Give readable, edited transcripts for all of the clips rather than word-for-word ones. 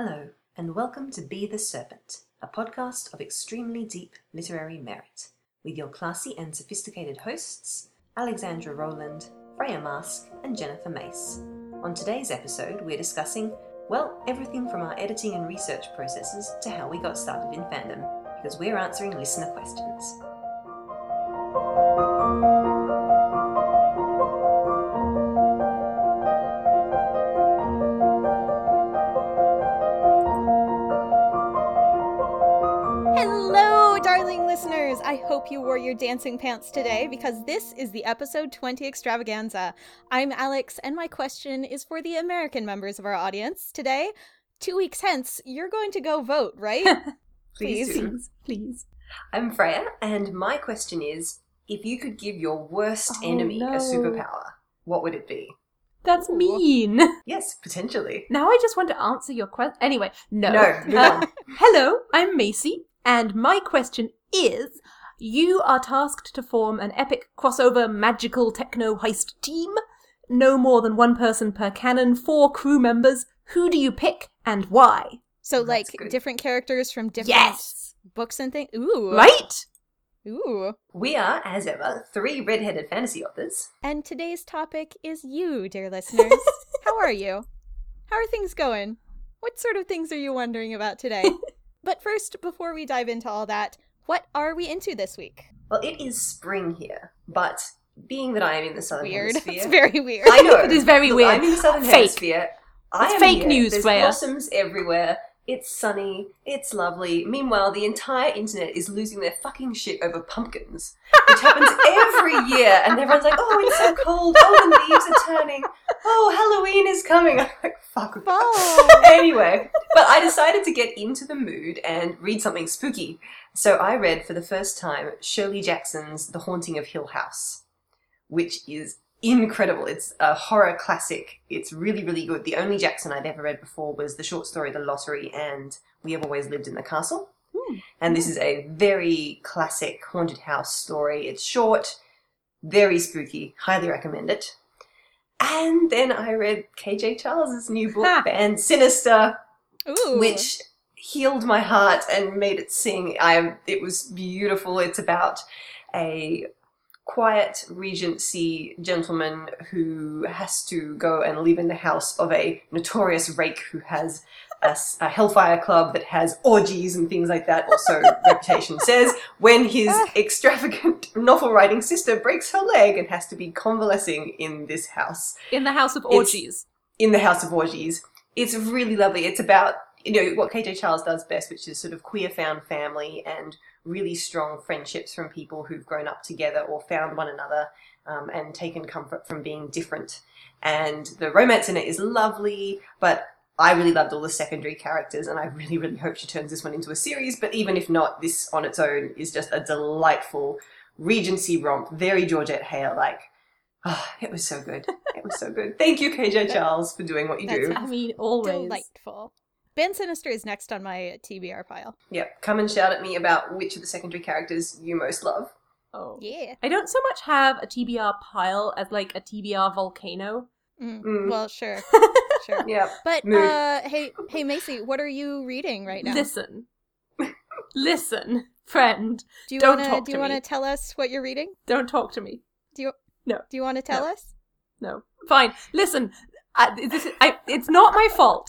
Hello, and welcome to Be the Serpent, a podcast of extremely deep literary merit, with your classy and sophisticated hosts, Alexandra Rowland, Freya Marske, and Jennifer Mace. On today's episode, we're discussing, well, everything from our editing and research processes to how we got started in fandom, because we're answering listener questions. Listeners, I hope you wore your dancing pants today because this is the episode 20 extravaganza. I'm Alex, and my question is for the American members of our audience today. 2 weeks hence, you're going to go vote, right? Please. I'm Freya, and my question is, if you could give your worst enemy a superpower, what would it be? That's mean. Yes, potentially. Now I just want to answer your question. Anyway, no. Hello, I'm Macy, and my question is, you are tasked to form an epic crossover magical techno heist team. No more than one person per canon, 4 crew members. Who do you pick and why? So, like, different characters from different books and things? Ooh. Right? Ooh. We are, as ever, 3 red-headed fantasy authors. And today's topic is you, dear listeners. How are you? How are things going? What sort of things are you wondering about today? But first, before we dive into all that, what are we into this week? Well, it is spring here, but being that I am in the Southern Hemisphere... It's very weird. I know. It is very weird. I'm in the Southern Hemisphere. It's fake news, Freya. There's blossoms everywhere. It's sunny. It's lovely. Meanwhile, the entire internet is losing their fucking shit over pumpkins, which happens every year. And everyone's like, oh, it's so cold. Oh, the leaves are turning. Oh, Halloween is coming. I'm like, fuck. Oh. Anyway, but I decided to get into the mood and read something spooky. So I read for the first time Shirley Jackson's The Haunting of Hill House, which is incredible. It's a horror classic. It's really, really good. The only Jackson I'd ever read before was the short story The Lottery and We Have Always Lived in the Castle. And this is a very classic haunted house story. It's short, very spooky. Highly recommend it. And then I read KJ Charles' new book, Band Sinister, which healed my heart and made it sing. It was beautiful. It's about a quiet Regency gentleman who has to go and live in the house of a notorious rake who has a hellfire club that has orgies and things like that, or so reputation says, when his extravagant novel writing sister breaks her leg and has to be convalescing in this house. In the house of orgies. It's really lovely. It's about, you know, what KJ Charles does best, which is sort of queer found family and really strong friendships from people who've grown up together or found one another and taken comfort from being different. And the romance in it is lovely, but I really loved all the secondary characters, and I really, really hope she turns this one into a series. But even if not, this on its own is just a delightful Regency romp, very Georgette Hare-like. Oh, it was so good. Thank you, KJ Charles, for doing what you do. I mean, always. Delightful. Band Sinister is next on my TBR pile. Yep. Come and shout at me about which of the secondary characters you most love. Oh. Yeah. I don't so much have a TBR pile as like a TBR volcano. Well, sure. Yeah. But hey Macy, what are you reading right now? Listen, friend. Do you want to tell us what you're reading? Don't talk to me. Do you want to tell us? No. Fine. Listen, it's not my fault.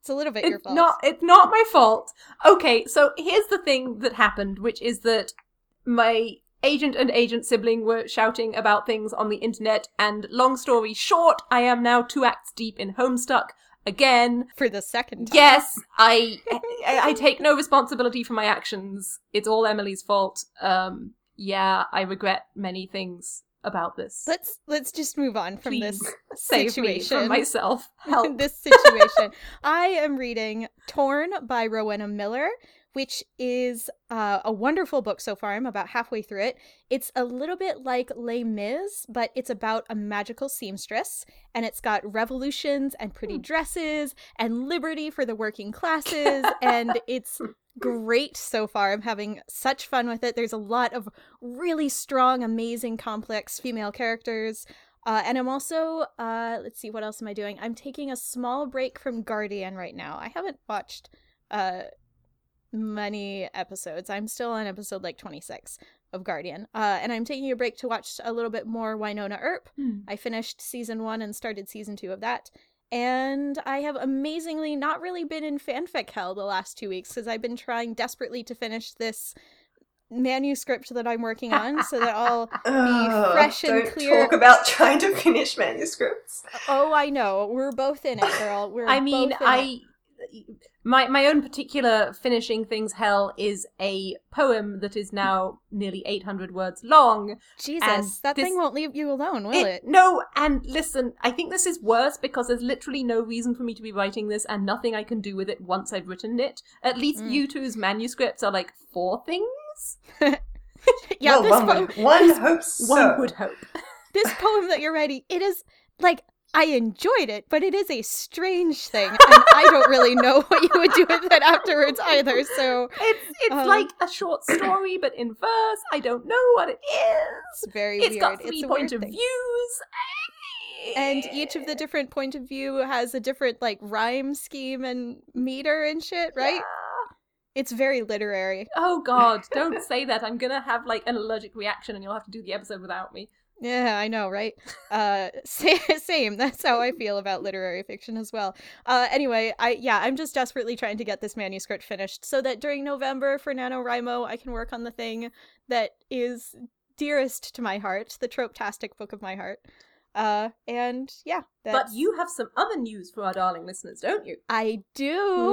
It's a little bit your fault. It's not my fault. Okay, so here's the thing that happened, which is that my agent and agent sibling were shouting about things on the internet, and long story short, I am now 2 acts deep in Homestuck again. For the second time. Yes, I take no responsibility for my actions. It's all Emily's fault. Yeah, I regret many things about this. Let's just move on from this situation. Save me from myself. Help. This situation. I am reading Torn by Rowenna Miller, which is a wonderful book so far. I'm about halfway through it. It's a little bit like Les Mis, but it's about a magical seamstress, and it's got revolutions and pretty dresses and liberty for the working classes, and it's great so far. I'm having such fun with it. There's a lot of really strong, amazing, complex female characters. And I'm also, let's see, what else am I doing? I'm taking a small break from Guardian right now. I haven't watched many episodes. I'm still on episode like 26 of Guardian. And I'm taking a break to watch a little bit more Wynonna Earp. I finished season 1 and started season 2 of that. And I have amazingly not really been in fanfic hell the last 2 weeks because I've been trying desperately to finish this manuscript that I'm working on so that I'll be fresh and clear. Don't talk about trying to finish manuscripts. Oh, I know. We're both in it, girl. We're My own particular finishing things hell is a poem that is now nearly 800 words long. Jesus, that thing won't leave you alone, will it? No, and listen, I think this is worse because there's literally no reason for me to be writing this and nothing I can do with it once I've written it. At least you two's manuscripts are like 4 things. Yeah, well, one would hope. This poem that you're writing, it is like... I enjoyed it, but it is a strange thing, and I don't really know what you would do with it afterwards either, so... It's like a short story, but in verse. I don't know what it is. It's very weird. It's got 3 point of views. And each of the different point of view has a different, like, rhyme scheme and meter and shit, right? Yeah. It's very literary. Oh, God, don't say that. I'm gonna have, like, an allergic reaction, and you'll have to do the episode without me. Yeah, I know, right? Same. That's how I feel about literary fiction as well. Anyway, I'm just desperately trying to get this manuscript finished so that during November for NaNoWriMo, I can work on the thing that is dearest to my heart, the trope-tastic book of my heart. And yeah. But you have some other news for our darling listeners, don't you? I do.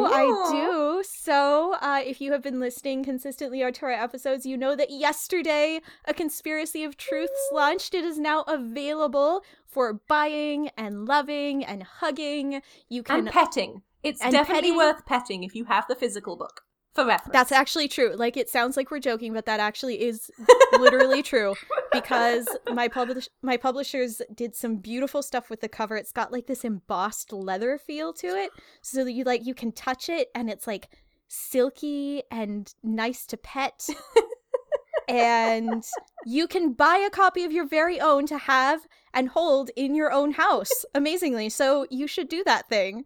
Yeah. I do. So if you have been listening consistently to our episodes, you know that yesterday A Conspiracy of Truths launched. It is now available for buying and loving and hugging. You can and petting. It's and definitely worth petting if you have the physical book. For reference. That's actually true. Like, it sounds like we're joking, but that actually is literally true because my publishers did some beautiful stuff with the cover. It's got like this embossed leather feel to it, so that you can touch it, and it's like silky and nice to pet. And you can buy a copy of your very own to have and hold in your own house. Amazingly, so you should do that thing.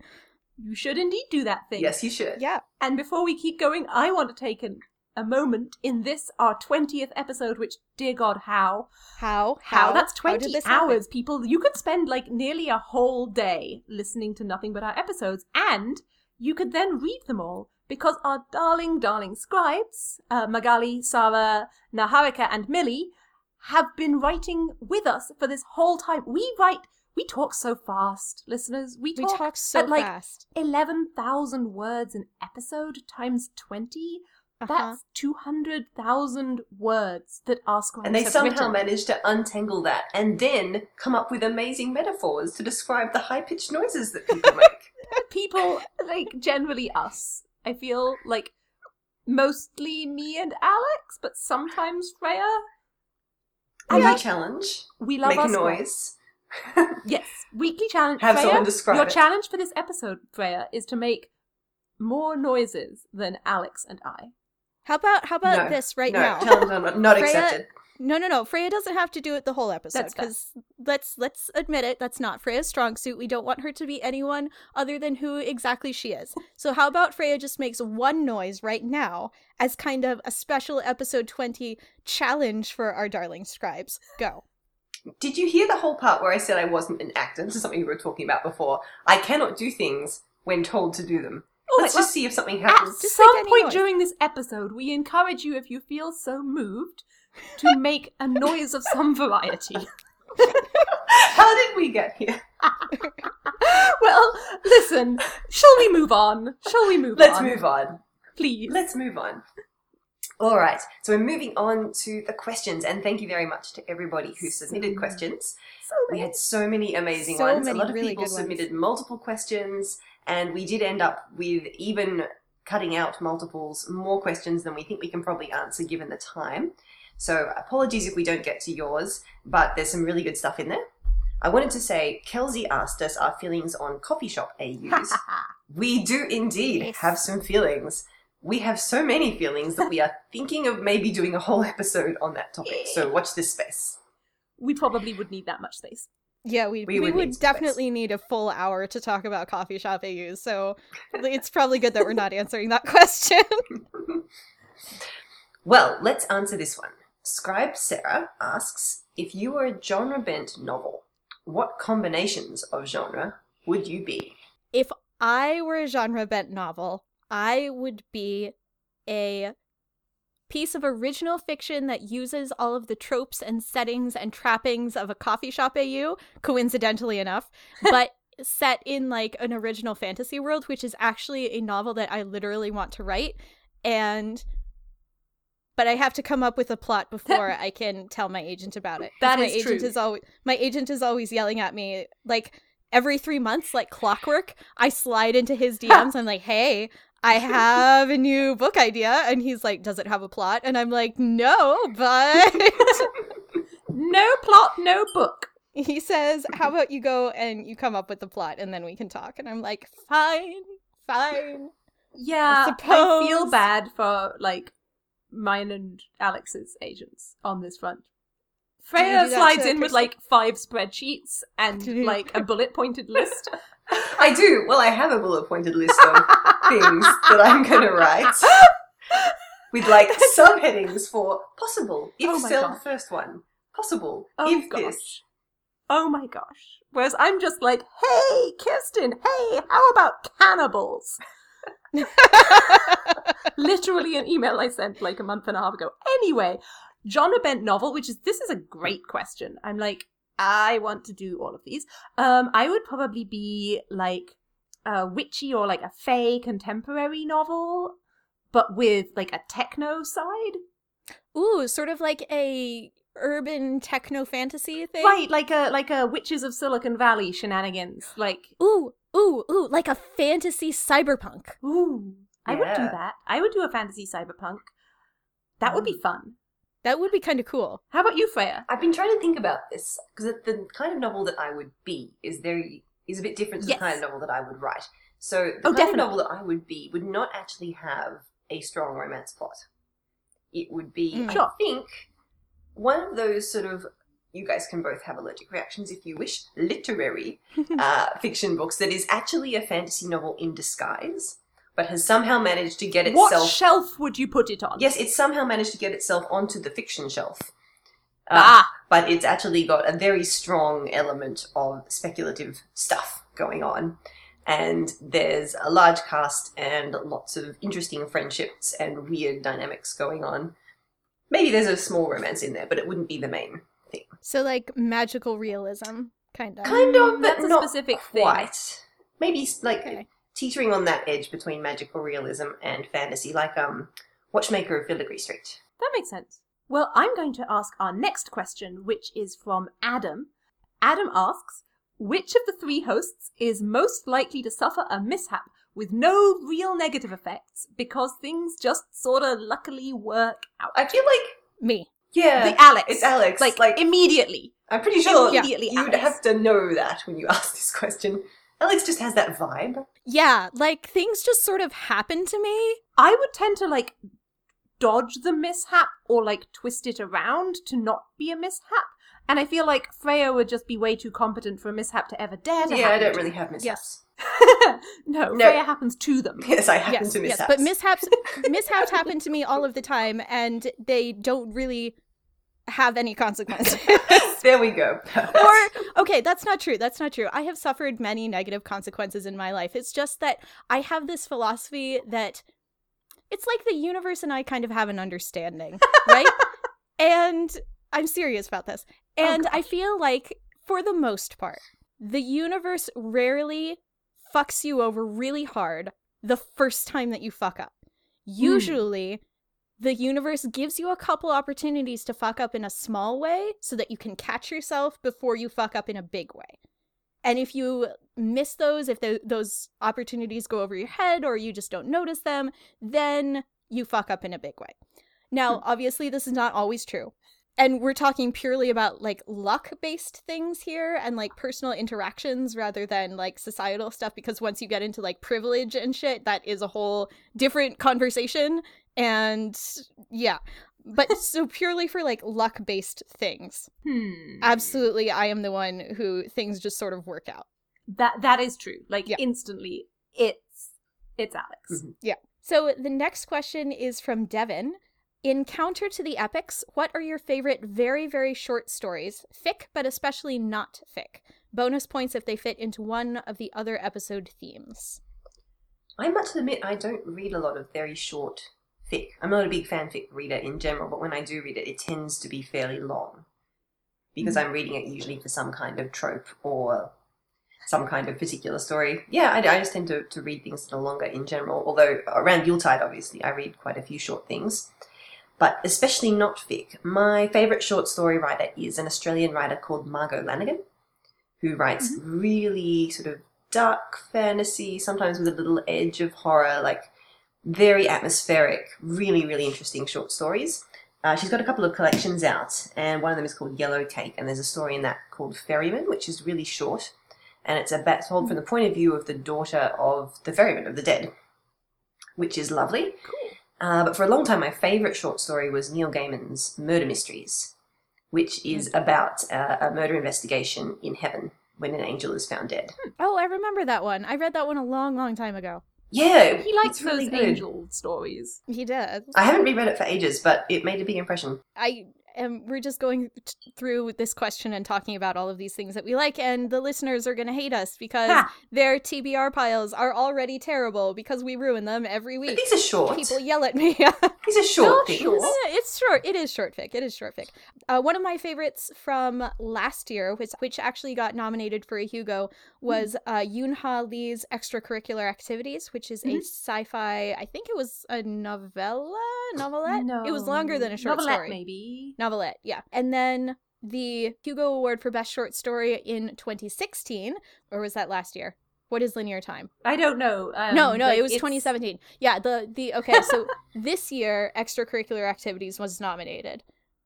You should indeed do that thing. Yes, you should. Yeah. And before we keep going, I want to take a moment in this, our 20th episode, which, dear God, how? How? That's 20 hours, people. You could spend like nearly a whole day listening to nothing but our episodes, and you could then read them all because our darling scribes, Magali, Sara, Naharika, and Millie, have been writing with us for this whole time. We talk so fast, listeners. We talk so at like fast. 11,000 words an episode times 20. That's 200,000 words that our scribes have written. And they somehow manage to untangle that and then come up with amazing metaphors to describe the high-pitched noises that people make. People, like, generally us. I feel like mostly me and Alex, but sometimes Freya. Weekly challenge. We love make noise. Yes, weekly challenge. Have Freya, someone describe your challenge for this episode, Freya, is to make more noises than Alex and I. How about this right now? Challenge not Freya, accepted. No. Freya doesn't have to do it the whole episode because let's admit it, that's not Freya's strong suit. We don't want her to be anyone other than who exactly she is. So how about Freya just makes one noise right now as kind of a special episode 20 challenge for our darling scribes? Go. Did you hear the whole part where I said I wasn't an actor? This is something we were talking about before. I cannot do things when told to do them. Let's just see if something happens. At some point during this episode, we encourage you, if you feel so moved, to make a noise of some variety. How did we get here? Well, listen, shall we move on? Let's move on. Please. Let's move on. All right, so we're moving on to the questions, and thank you very much to everybody who submitted questions. We had so many amazing ones. A lot of really people submitted multiple questions, and we did end up with even cutting out multiples, more questions than we think we can probably answer given the time. So apologies if we don't get to yours, but there's some really good stuff in there. I wanted to say, Kelsey asked us our feelings on coffee shop AUs. We do indeed have some feelings. We have so many feelings that we are thinking of maybe doing a whole episode on that topic, so watch this space. We probably would need that much space. Yeah, we would definitely need a full hour to talk about coffee shop AUs, so it's probably good that we're not answering that question. Well, let's answer this one. Scribe Sarah asks, if you were a genre-bent novel, what combinations of genre would you be? If I were a genre-bent novel, I would be a piece of original fiction that uses all of the tropes and settings and trappings of a coffee shop AU, coincidentally enough, but set in like an original fantasy world, which is actually a novel that I literally want to write. But I have to come up with a plot before I can tell my agent about it. That is true. My agent is always yelling at me, like every 3 months, like clockwork, I slide into his DMs. I'm like, hey, I have a new book idea. And he's like, does it have a plot? And I'm like, no, but... No plot, no book. He says, how about you go and you come up with the plot and then we can talk. And I'm like, fine. Yeah, I feel bad for, like, mine and Alex's agents on this front. Freya slides in with, like, 5 spreadsheets and, like, a bullet-pointed list. I do. Well, I have a bullet-pointed list of things that I'm going to write with, like, subheadings for possible, if sell the first one, possible, if this. Oh, my gosh. Whereas I'm just like, hey, Kirsten, hey, how about cannibals? Literally an email I sent, like, a month and a half ago. Anyway... genre-bent novel, this is a great question. I'm like, I want to do all of these. I would probably be like a witchy or like a fae contemporary novel, but with like a techno side. Ooh, sort of like a urban techno fantasy thing? Right, like a Witches of Silicon Valley shenanigans. Like Ooh, like a fantasy cyberpunk. Ooh, yeah. I would do that. I would do a fantasy cyberpunk. That would be fun. That would be kind of cool. How about you, Freya? I've been trying to think about this, because the kind of novel that I would be is a bit different to the kind of novel that I would write. So the kind of novel that I would be would not actually have a strong romance plot. It would be, I think, one of those sort of, you guys can both have allergic reactions if you wish, literary fiction books that is actually a fantasy novel in disguise. But has somehow managed to get itself... What shelf would you put it on? Yes, it's somehow managed to get itself onto the fiction shelf. But it's actually got a very strong element of speculative stuff going on. And there's a large cast and lots of interesting friendships and weird dynamics going on. Maybe there's a small romance in there, but it wouldn't be the main thing. So, like, magical realism, kind of. Kind of, but not specific quite. Thing. Maybe, like... Okay. Teetering on that edge between magical realism and fantasy, like Watchmaker of Filigree Street. That makes sense. Well, I'm going to ask our next question, which is from Adam. Adam asks, which of the 3 hosts is most likely to suffer a mishap with no real negative effects because things just sort of luckily work out? I feel like... Me. Yeah. Alex. It's Alex. Like immediately. I'm pretty sure you'd have to know that when you ask this question. Alex just has that vibe. Yeah, like, things just sort of happen to me. I would tend to, like, dodge the mishap or, like, twist it around to not be a mishap. And I feel like Freya would just be way too competent for a mishap to ever dare to happen. Yeah, I don't really have mishaps. Yes. No, Freya happens to them. Yes, I happen to mishaps. Yes, but mishaps happen to me all of the time, and they don't really... have any consequences. There we go. Or, okay, that's not true. I have suffered many negative consequences in my life. It's just that I have this philosophy that it's like the universe and I kind of have an understanding, right? And I'm serious about this. And I feel like, for the most part, the universe rarely fucks you over really hard the first time that you fuck up. Usually... the universe gives you a couple opportunities to fuck up in a small way so that you can catch yourself before you fuck up in a big way. And if you miss those, if those opportunities go over your head or you just don't notice them, then you fuck up in a big way. Now, obviously, this is not always true. And we're talking purely about, like, luck-based things here and, like, personal interactions rather than, like, societal stuff, because once you get into, like, privilege and shit, that is a whole different conversation. And, yeah. But so purely for, like, luck-based things. Absolutely, I am the one who things just sort of work out. That is true. Like, yeah. Instantly, it's Alex. Mm-hmm. Yeah. So the next question is from Devin. In counter to the epics, what are your favorite very, very short stories? Fic, but especially not fic. Bonus points if they fit into one of the other episode themes. I must admit, I don't read a lot of very short fic. I'm not a big fanfic reader in general, but when I do read it, it tends to be fairly long. Because I'm reading it usually for some kind of trope or some kind of particular story. Yeah, I just tend to read things that are longer in general. Although around Yuletide, obviously, I read quite a few short things. But especially not fic. My favourite short story writer is an Australian writer called Margot Lanigan, who writes really sort of dark fantasy, sometimes with a little edge of horror, like very atmospheric, really, really interesting short stories. She's got a couple of collections out, and one of them is called Yellow Cake, and there's a story in that called Ferryman, which is really short, and it's about told from the point of view of the daughter of the ferryman, of the dead, which is lovely. Cool. But for a long time, my favourite short story was Neil Gaiman's Murder Mysteries, which is about a murder investigation in heaven when an angel is found dead. Oh, I remember that one. I read that one a long, long time ago. Yeah. He likes those really angel stories. He does. I haven't reread it for ages, but it made a big impression. We're just going through this question and talking about all of these things that we like, and the listeners are going to hate us because their TBR piles are already terrible because we ruin them every week. But these are short. People yell at me. These are short. It's short. It is short fic. It is short fic. One of my favorites from last year, which actually got nominated for a Hugo, was Yoon Ha Lee's Extracurricular Activities, which is a sci-fi, I think it was a novelette? No. It was longer than a short story. Novelette, yeah. And then the Hugo Award for Best Short Story in 2016, or was that last year? What is linear time? I don't know. No, it was 2017. Yeah, okay, so this year, Extracurricular Activities was nominated.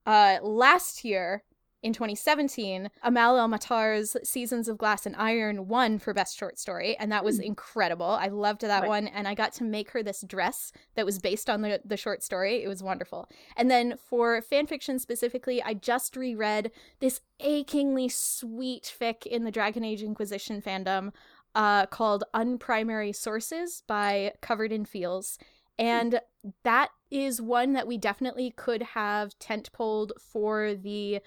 Last year, in 2017, Amal El-Mattar's Seasons of Glass and Iron won for Best Short Story, and that was incredible. I loved that one, and I got to make her this dress that was based on the short story. It was wonderful. And then for fanfiction specifically, I just reread this achingly sweet fic in the Dragon Age Inquisition fandom called Unprimary Sources by Covered in Feels. And that is one that we definitely could have tentpolled for the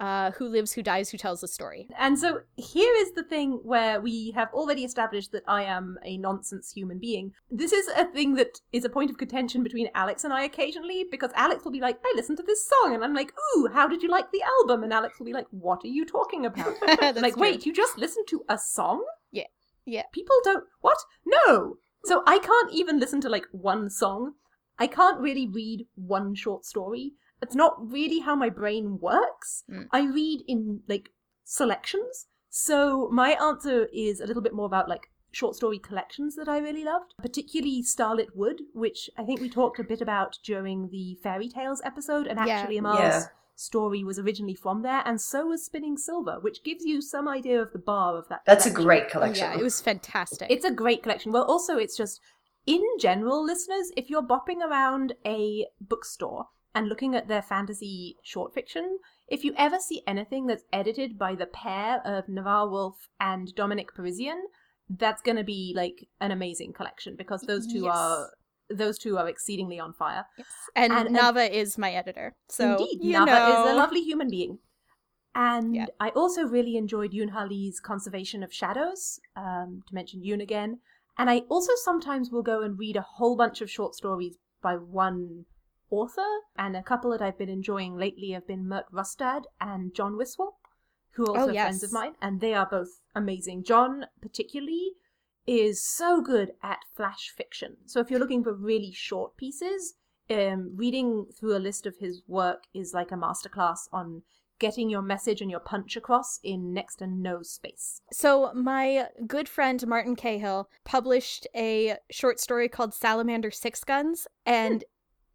Who Lives, Who Dies, Who Tells the Story. And so here is the thing where we have already established that I am a nonsense human being. This is a thing that is a point of contention between Alex and I occasionally, because Alex will be like, I listened to this song, and I'm like, ooh, how did you like the album? And Alex will be like, what are you talking about? Like, true. Wait, you just listened to a song? Yeah. Yeah. People don't, what? No! So I can't even listen to, like, one song. I can't really read one short story. It's not really how my brain works. I read in, like, selections. So my answer is a little bit more about, like, short story collections that I really loved, particularly Starlit Wood, which I think we talked a bit about during the Fairy Tales episode. And actually, Amal's story was originally from there, and so was Spinning Silver, which gives you some idea of the bar of that. That's collection. A great collection. Yeah, it was fantastic. It's a great collection. Well, also, it's just, in general, listeners, if you're bopping around a bookstore and looking at their fantasy short fiction, if you ever see anything that's edited by the pair of Navah Wolf and Dominic Parisian, that's going to be, like, an amazing collection, because those two are exceedingly on fire. Yes. And Navah is my editor. So indeed, Navah is a lovely human being. And I also really enjoyed Yoon Ha Lee's Conservation of Shadows, to mention Yoon again. And I also sometimes will go and read a whole bunch of short stories by one author, and a couple that I've been enjoying lately have been Mert Rustad and John Wiswell, who are also friends of mine, and they are both amazing. John, particularly, is so good at flash fiction. So if you're looking for really short pieces, reading through a list of his work is like a masterclass on getting your message and your punch across in next to no space. So my good friend Martin Cahill published a short story called Salamander Six Guns, and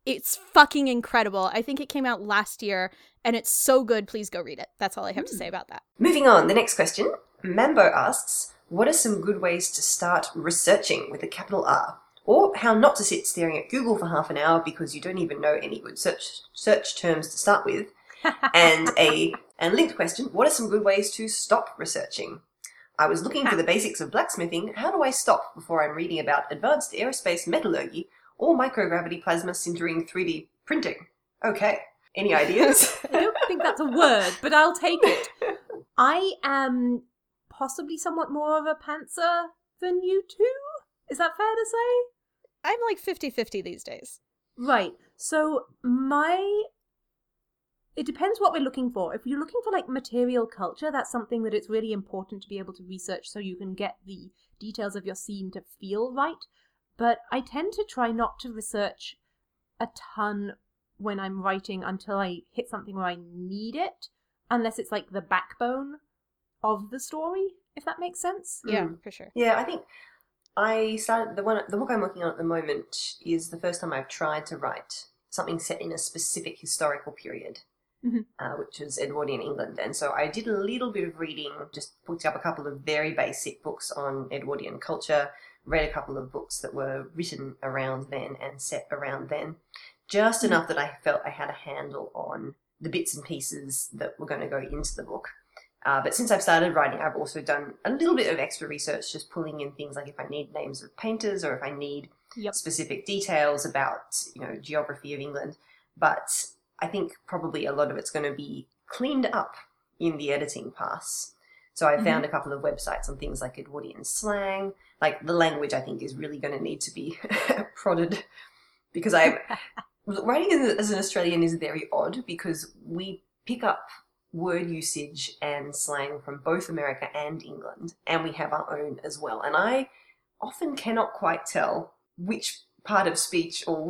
it's fucking incredible. I think it came out last year, and it's so good. Please go read it. That's all I have to say about that. Moving on, the next question. Mambo asks, what are some good ways to start researching with a capital R? or how not to sit staring at Google for half an hour because you don't even know any good search terms to start with, and linked question, what are some good ways to stop researching? I was looking for the basics of blacksmithing. How do I stop before I'm reading about advanced aerospace metallurgy or microgravity plasma sintering 3D printing? Okay. Any ideas? I don't think that's a word, but I'll take it. I am possibly somewhat more of a pantser than you two. Is that fair to say? I'm like 50-50 these days. Right. So it depends what we're looking for. If you're looking for like material culture, that's something that it's really important to be able to research so you can get the details of your scene to feel right. But I tend to try not to research a ton when I'm writing until I hit something where I need it, unless it's like the backbone of the story, if that makes sense. Yeah, for sure. Yeah, I think I started the book I'm working on at the moment is the first time I've tried to write something set in a specific historical period. Mm-hmm. Which was Edwardian England. And so I did a little bit of reading, just picked up a couple of very basic books on Edwardian culture, read a couple of books that were written around then and set around then, just enough that I felt I had a handle on the bits and pieces that were going to go into the book. But since I've started writing, I've also done a little bit of extra research, just pulling in things like if I need names of painters or if I need specific details about, geography of England. But I think probably a lot of it's going to be cleaned up in the editing pass. So I found a couple of websites on things like Edwardian slang. Like the language, I think, is really going to need to be prodded because writing as an Australian is very odd because we pick up word usage and slang from both America and England, and we have our own as well. And I often cannot quite tell which part of speech or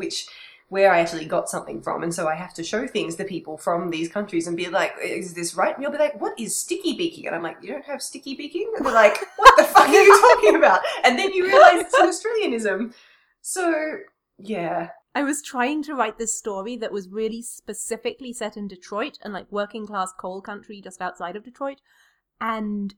where I actually got something from. And so I have to show things to people from these countries and be like, is this right? And you'll be like, what is sticky beaking? And I'm like, you don't have sticky beaking? And they're like, what the fuck are you talking about? And then you realise it's an Australianism. So, yeah. I was trying to write this story that was really specifically set in Detroit and like working class coal country just outside of Detroit. And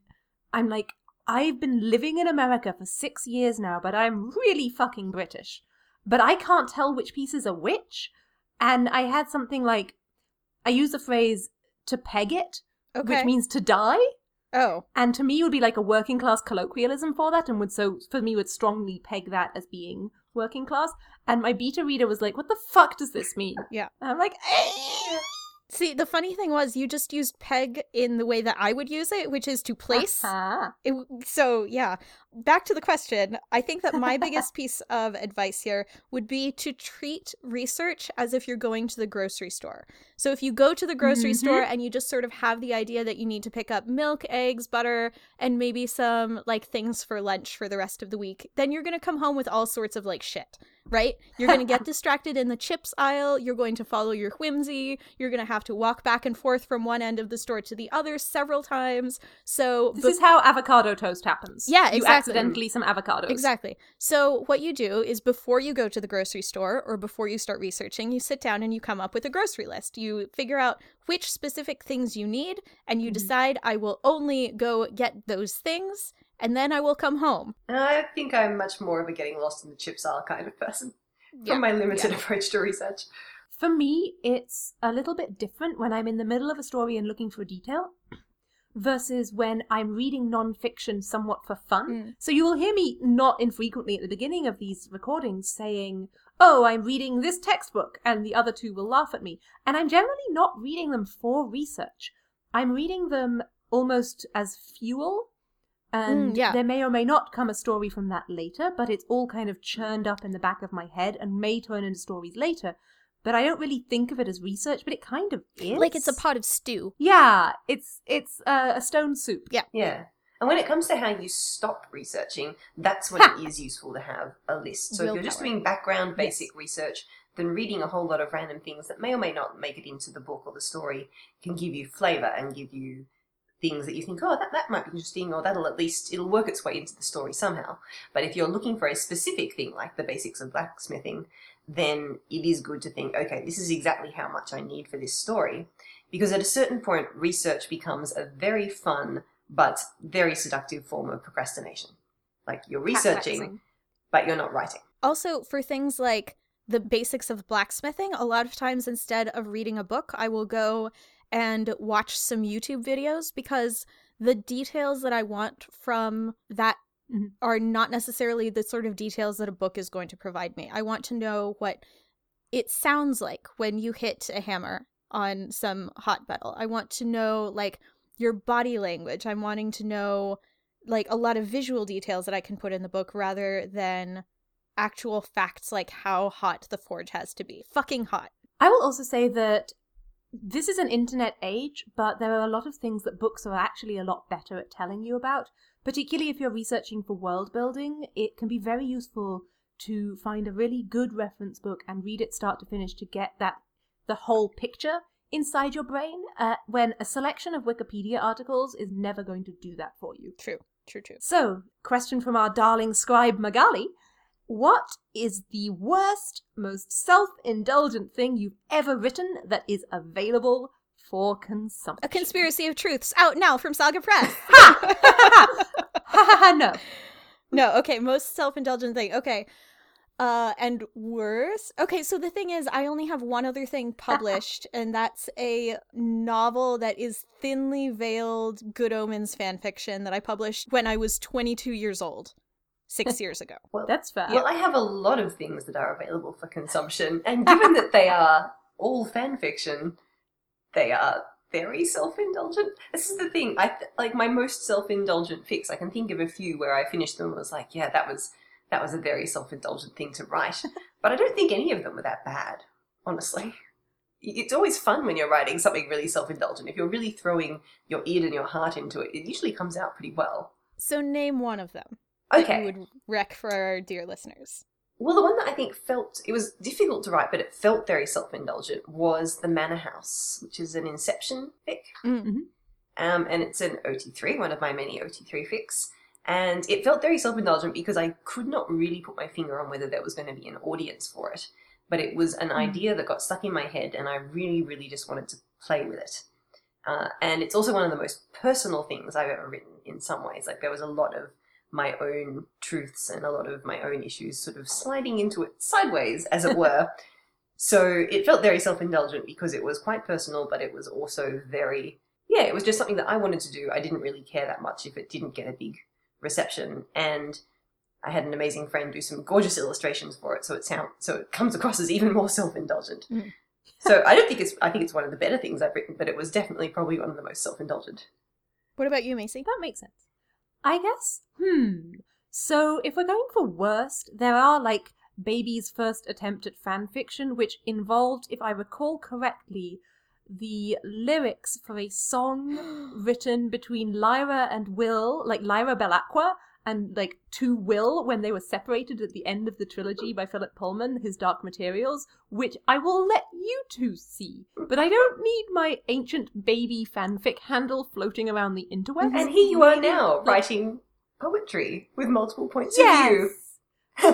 I'm like, I've been living in America for 6 years now, but I'm really fucking British. But I can't tell which pieces are which. And I had something like, I use the phrase to peg it, which means to die. Oh. And to me, it would be like a working class colloquialism for that. And would strongly peg that as being working class. And my beta reader was like, what the fuck does this mean? Yeah. And I'm like, aah! See, the funny thing was you just used peg in the way that I would use it, which is to place. Uh-huh. So, yeah. Back to the question. I think that my biggest piece of advice here would be to treat research as if you're going to the grocery store. So if you go to the grocery store and you just sort of have the idea that you need to pick up milk, eggs, butter, and maybe some like things for lunch for the rest of the week, then you're going to come home with all sorts of like shit. Right? You're going to get distracted in the chips aisle. You're going to follow your whimsy. You're going to have to walk back and forth from one end of the store to the other several times. So this is how avocado toast happens. Yeah, exactly. You accidentally some avocados. Exactly. So what you do is before you go to the grocery store or before you start researching, you sit down and you come up with a grocery list. You figure out which specific things you need and you decide, I will only go get those things. And then I will come home. I think I'm much more of a getting lost in the chips aisle kind of person from my limited approach to research. For me, it's a little bit different when I'm in the middle of a story and looking for detail versus when I'm reading nonfiction somewhat for fun. Mm. So you will hear me not infrequently at the beginning of these recordings saying, oh, I'm reading this textbook, and the other two will laugh at me. And I'm generally not reading them for research. I'm reading them almost as fuel. And there may or may not come a story from that later, but it's all kind of churned up in the back of my head and may turn into stories later. But I don't really think of it as research, but it kind of is. Like it's a pot of stew. Yeah, it's a stone soup. Yeah. Yeah. And when it comes to how you stop researching, that's when it is useful to have a list. So if you're just doing background basic research, then reading a whole lot of random things that may or may not make it into the book or the story can give you flavour and give you things that you think, oh, that might be interesting, or it'll work its way into the story somehow. But if you're looking for a specific thing, like the basics of blacksmithing, then it is good to think, okay, this is exactly how much I need for this story. Because at a certain point, research becomes a very fun but very seductive form of procrastination. Like you're researching, but you're not writing. Also, for things like the basics of blacksmithing, a lot of times instead of reading a book, I will go and watch some YouTube videos, because the details that I want from that are not necessarily the sort of details that a book is going to provide me. I want to know what it sounds like when you hit a hammer on some hot metal. I want to know, like, your body language. I'm wanting to know, like, a lot of visual details that I can put in the book rather than actual facts like how hot the forge has to be. Fucking hot. I will also say that this is an internet age, but there are a lot of things that books are actually a lot better at telling you about. Particularly if you're researching for world building, it can be very useful to find a really good reference book and read it start to finish to get the whole picture inside your brain, when a selection of Wikipedia articles is never going to do that for you. True. So, question from our darling scribe Magali. What is the worst, most self-indulgent thing you've ever written that is available for consumption? A Conspiracy of Truths, out now from Saga Press. Ha! Ha ha ha! No, okay, most self-indulgent thing. Okay. And worse. Okay, so the thing is, I only have one other thing published, and that's a novel that is thinly veiled Good Omens fanfiction that I published when I was 22 years old, 6 years ago. Well, that's fair. Well, I have a lot of things that are available for consumption, and given that they are all fanfiction, they are very self-indulgent. This is the thing. Like, my most self-indulgent fix, I can think of a few where I finished them and was like, yeah, that was a very self-indulgent thing to write. But I don't think any of them were that bad, honestly. It's always fun when you're writing something really self-indulgent. If you're really throwing your ear and your heart into it, it usually comes out pretty well. So name one of them. Okay. That you would wreck for our dear listeners. Well, the one that I think it was difficult to write, but it felt very self-indulgent, was The Manor House, which is an Inception fic. Mm-hmm. And it's an OT3, one of my many OT3 fics. And it felt very self-indulgent because I could not really put my finger on whether there was going to be an audience for it. But it was an idea that got stuck in my head, and I really, really just wanted to play with it. And it's also one of the most personal things I've ever written in some ways. Like, there was a lot of my own truths and a lot of my own issues sort of sliding into it sideways, as it were. So it felt very self-indulgent because it was quite personal, but it was also very, it was just something that I wanted to do. I didn't really care that much if it didn't get a big reception, and I had an amazing friend do some gorgeous illustrations for it, so it comes across as even more self-indulgent. So I think it's one of the better things I've written, but it was definitely probably one of the most self-indulgent. What about you, Macy? That makes sense, I guess. So if we're going for worst, there are like Baby's first attempt at fan fiction, which involved, if I recall correctly, the lyrics for a song written between Lyra and Will, like Lyra Bellacqua and like to Will when they were separated at the end of the trilogy by Philip Pullman, his Dark Materials, which I will let you two see. But I don't need my ancient baby fanfic handle floating around the interwebs. And here you are now, like, writing poetry with multiple points of view.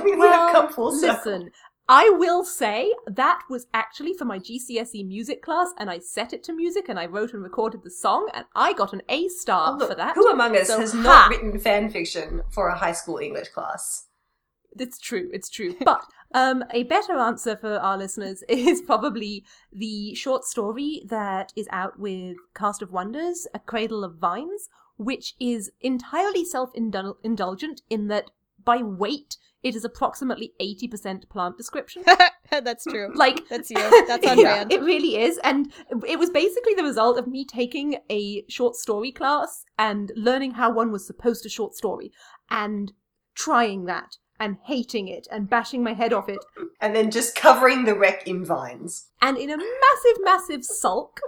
We have come full circle. Listen, I will say that was actually for my GCSE music class, and I set it to music and I wrote and recorded the song, and I got an A-star for that. Who among us has not written fan fiction for a high school English class? It's true. But a better answer for our listeners is probably the short story that is out with Cast of Wonders, A Cradle of Vines, which is entirely self-indulgent in that by weight, it is approximately 80% plant description. That's true. Like, that's you. That's on brand. It really is. And it was basically the result of me taking a short story class and learning how one was supposed to short story and trying that and hating it and bashing my head off it. And then just covering the wreck in vines. And in a massive, massive sulk,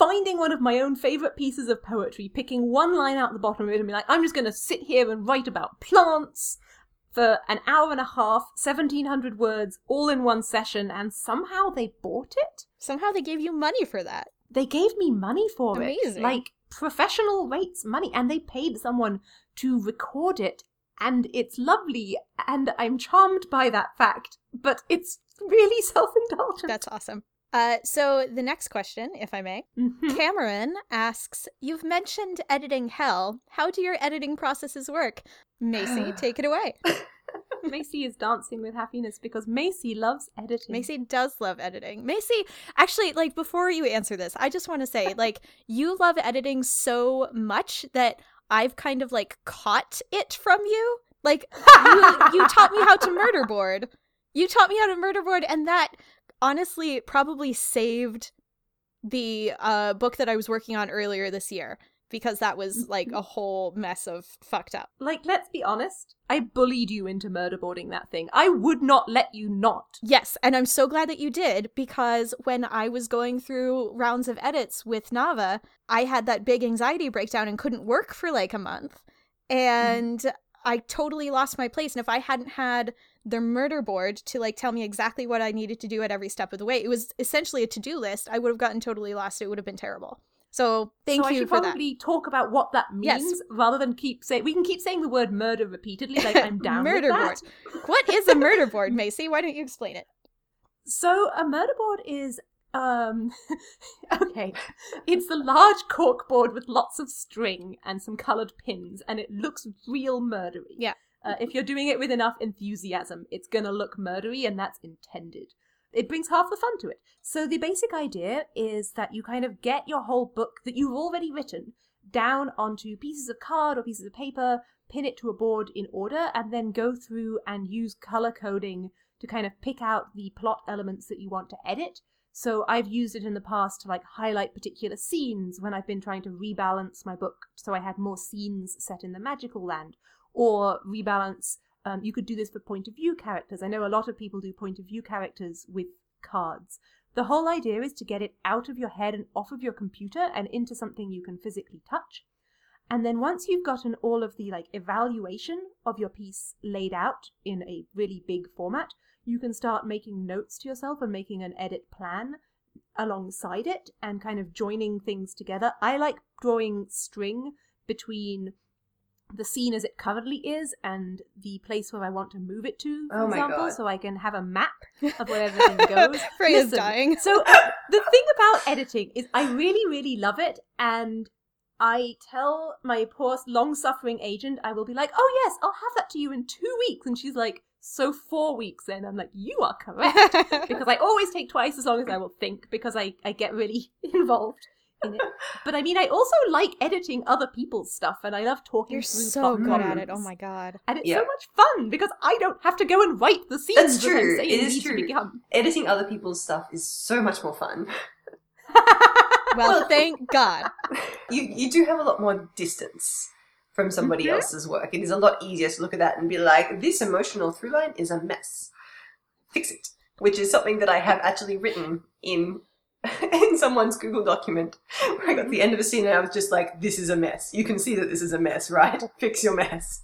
finding one of my own favourite pieces of poetry, picking one line out the bottom of it and being like, I'm just going to sit here and write about plants for an hour and a half, 1,700 words, all in one session, and somehow they bought it? Somehow they gave you money for that. They gave me money for it. Amazing. Like, professional rates money, and they paid someone to record it, and it's lovely, and I'm charmed by that fact, but it's really self-indulgent. That's awesome. So the next question, if I may. Cameron asks, you've mentioned editing hell. How do your editing processes work? Macy, take it away. Macy is dancing with happiness because Macy loves editing. Macy does love editing. Macy, actually, like, before you answer this, I just want to say, like, you love editing so much that I've kind of, like, caught it from you. Like, you taught me how to murder board. You taught me how to murder board, and that, honestly, probably saved the book that I was working on earlier this year. Because that was, like, a whole mess of fucked up. Like, let's be honest. I bullied you into murderboarding that thing. I would not let you not. Yes, and I'm so glad that you did, because when I was going through rounds of edits with Navah, I had that big anxiety breakdown and couldn't work for, like, a month. And I totally lost my place. And if I hadn't had the murder board to, like, tell me exactly what I needed to do at every step of the way, it was essentially a to-do list. I would have gotten totally lost. It would have been terrible. So thank you for that. So I should probably talk about what that means rather than keep saying... We can keep saying the word murder repeatedly, like I'm down murder with that. Board. What is a murder board, Macy? Why don't you explain it? So a murder board is... okay. It's a large cork board with lots of string and some coloured pins, and it looks real murdery. Yeah. If you're doing it with enough enthusiasm, it's going to look murdery, and that's intended. It brings half the fun to it. So the basic idea is that you kind of get your whole book that you've already written down onto pieces of card or pieces of paper, pin it to a board in order, and then go through and use color coding to kind of pick out the plot elements that you want to edit. So I've used it in the past to, like, highlight particular scenes when I've been trying to rebalance my book so I had more scenes set in the magical land, or rebalance... you could do this for point of view characters. I know a lot of people do point of view characters with cards. The whole idea is to get it out of your head and off of your computer and into something you can physically touch. And then once you've gotten all of the, like, evaluation of your piece laid out in a really big format, you can start making notes to yourself and making an edit plan alongside it and kind of joining things together. I like drawing string between the scene as it currently is and the place where I want to move it to, for example, so I can have a map of where everything goes. Freya's dying. So the thing about editing is I really, really love it, and I tell my poor long-suffering agent, I will be like, oh yes, I'll have that to you in 2 weeks. And she's like, so 4 weeks then? I'm like, you are correct. Because I always take twice as long as I will think, because I get really involved. But I mean, I also like editing other people's stuff, and I love talking. You're so good at it. Oh my god! And it's so much fun because I don't have to go and write the scenes. That's true. It is true. Editing other people's stuff is so much more fun. Well, thank God. You do have a lot more distance from somebody else's work. It is a lot easier to look at that and be like, "This emotional through line is a mess. Fix it," which is something that I have actually written in someone's Google document where I got to the end of a scene and I was just like, this is a mess. You can see that this is a mess, right? Fix your mess.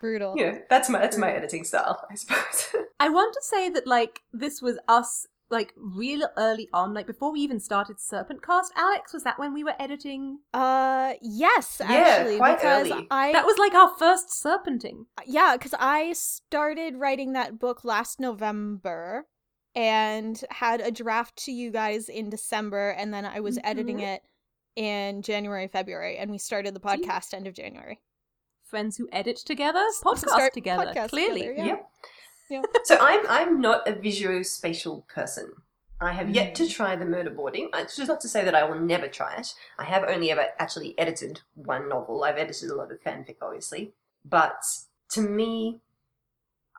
Brutal. You know, that's my editing style, I suppose. I want to say that, like, this was us, like, real early on, like, before we even started Serpentcast. Alex, was that when we were editing? Yes, actually. Yeah, quite early. That was, like, our first Serpenting. Yeah, because I started writing that book last November. And had a draft to you guys in December, and then I was editing it in January, February, and we started the podcast end of January. Friends who edit together, podcast together, clearly. Together, yeah. So I'm not a visuospatial person. I have yet to try the murder boarding. It's just not to say that I will never try it. I have only ever actually edited one novel. I've edited a lot of fanfic, obviously, but to me,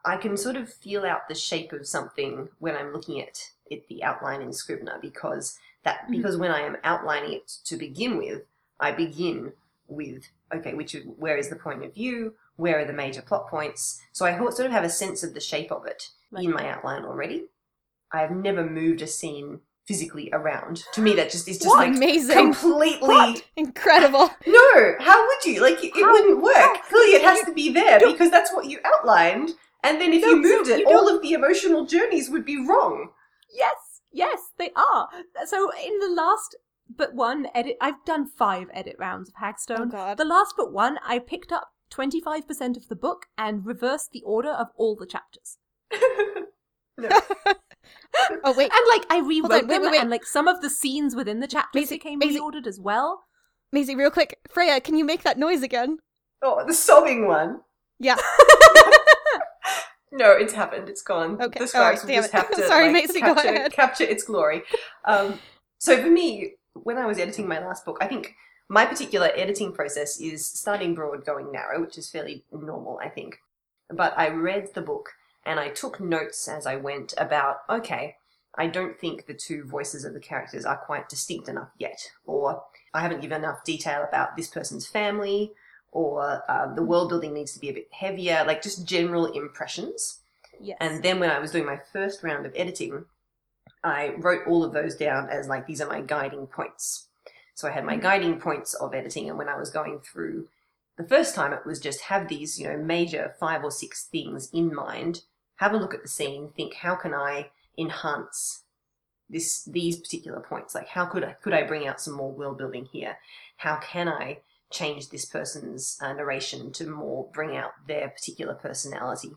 I can sort of feel out the shape of something when I'm looking at it, the outline in Scrivener, because when I am outlining it to begin with, I begin with, okay, where is the point of view? Where are the major plot points? So I sort of have a sense of the shape of it in my outline already. I have never moved a scene physically around. To me, that just is just amazing, completely incredible. No, how would you? Like, it wouldn't work. Clearly, it has to be there because that's what you outlined. And then if you moved it, all of the emotional journeys would be wrong. Yes, they are. So in the last but one edit, I've done 5 edit rounds of Hagstone. Oh God. The last but one, I picked up 25% of the book and reversed the order of all the chapters. No. Oh, wait. And, like, I rewrote them, and, like, some of the scenes within the chapters became reordered as well. Maisie, real quick. Freya, can you make that noise again? Oh, the sobbing one. Yeah. No, it's happened. It's gone. Okay. The scribes will just have to capture its glory. So for me, when I was editing my last book, I think my particular editing process is starting broad, going narrow, which is fairly normal, I think. But I read the book and I took notes as I went about, okay, I don't think the two voices of the characters are quite distinct enough yet, or I haven't given enough detail about this person's family, or the world building needs to be a bit heavier, like just general impressions. Yes. And then when I was doing my first round of editing, I wrote all of those down as like, these are my guiding points. So I had my guiding points of editing, and when I was going through the first time, it was just have these, you know, major 5 or 6 things in mind, have a look at the scene, think, how can I enhance these particular points? Like, how could I bring out some more world building here? How can I change this person's narration to more bring out their particular personality?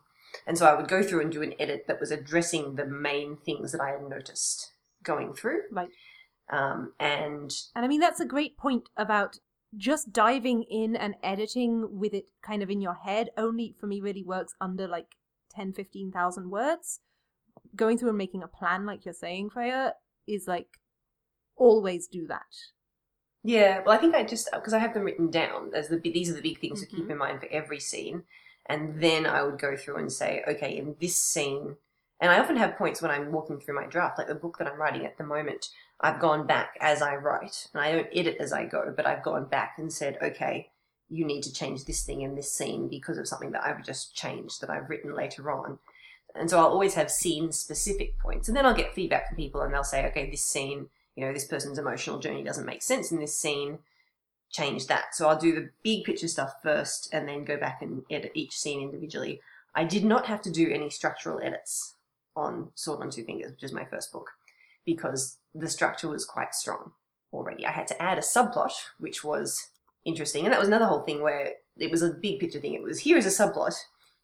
And so I would go through and do an edit that was addressing the main things that I had noticed going through. Right. And I mean, that's a great point about just diving in and editing with it kind of in your head only, for me, really works under like 10, 15,000 words. Going through and making a plan, like you're saying, Freya, is like, always do that. Yeah, well, I think I just, because I have them written down, as these are the big things to keep in mind for every scene. And then I would go through and say, okay, in this scene, and I often have points when I'm walking through my draft, like the book that I'm writing at the moment, I've gone back as I write, and I don't edit as I go, but I've gone back and said, okay, you need to change this thing in this scene because of something that I've just changed that I've written later on. And so I'll always have scene-specific points, and then I'll get feedback from people, and they'll say, okay, this scene, you know, this person's emotional journey doesn't make sense in this scene, change that. So I'll do the big picture stuff first and then go back and edit each scene individually. I did not have to do any structural edits on Sword on Two Fingers, which is my first book, because the structure was quite strong already. I had to add a subplot, which was interesting, and that was another whole thing where it was a big picture thing. It was, here is a subplot.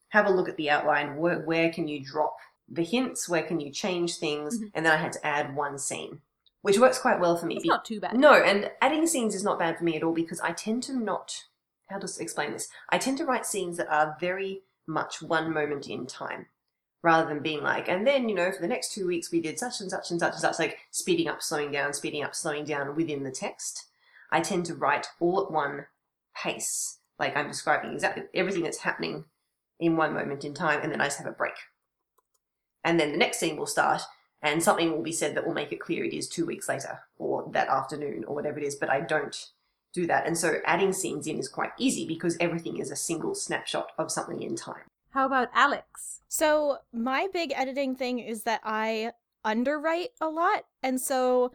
Have a look at the outline. Where can you drop the hints? Where can you change things? Mm-hmm. And then I had to add one scene, which works quite well for me. It's not too bad. No, and adding scenes is not bad for me at all, because I tend to not... How to explain this? I tend to write scenes that are very much one moment in time, rather than being like, and then, you know, for the next 2 weeks we did such and such and such and such, like speeding up, slowing down within the text. I tend to write all at one pace. Like, I'm describing exactly everything that's happening in one moment in time, and then I just have a break. And then the next scene will start, and something will be said that will make it clear it is 2 weeks later, or that afternoon, or whatever it is, but I don't do that. And so adding scenes in is quite easy, because everything is a single snapshot of something in time. How about Alex? So my big editing thing is that I underwrite a lot, and so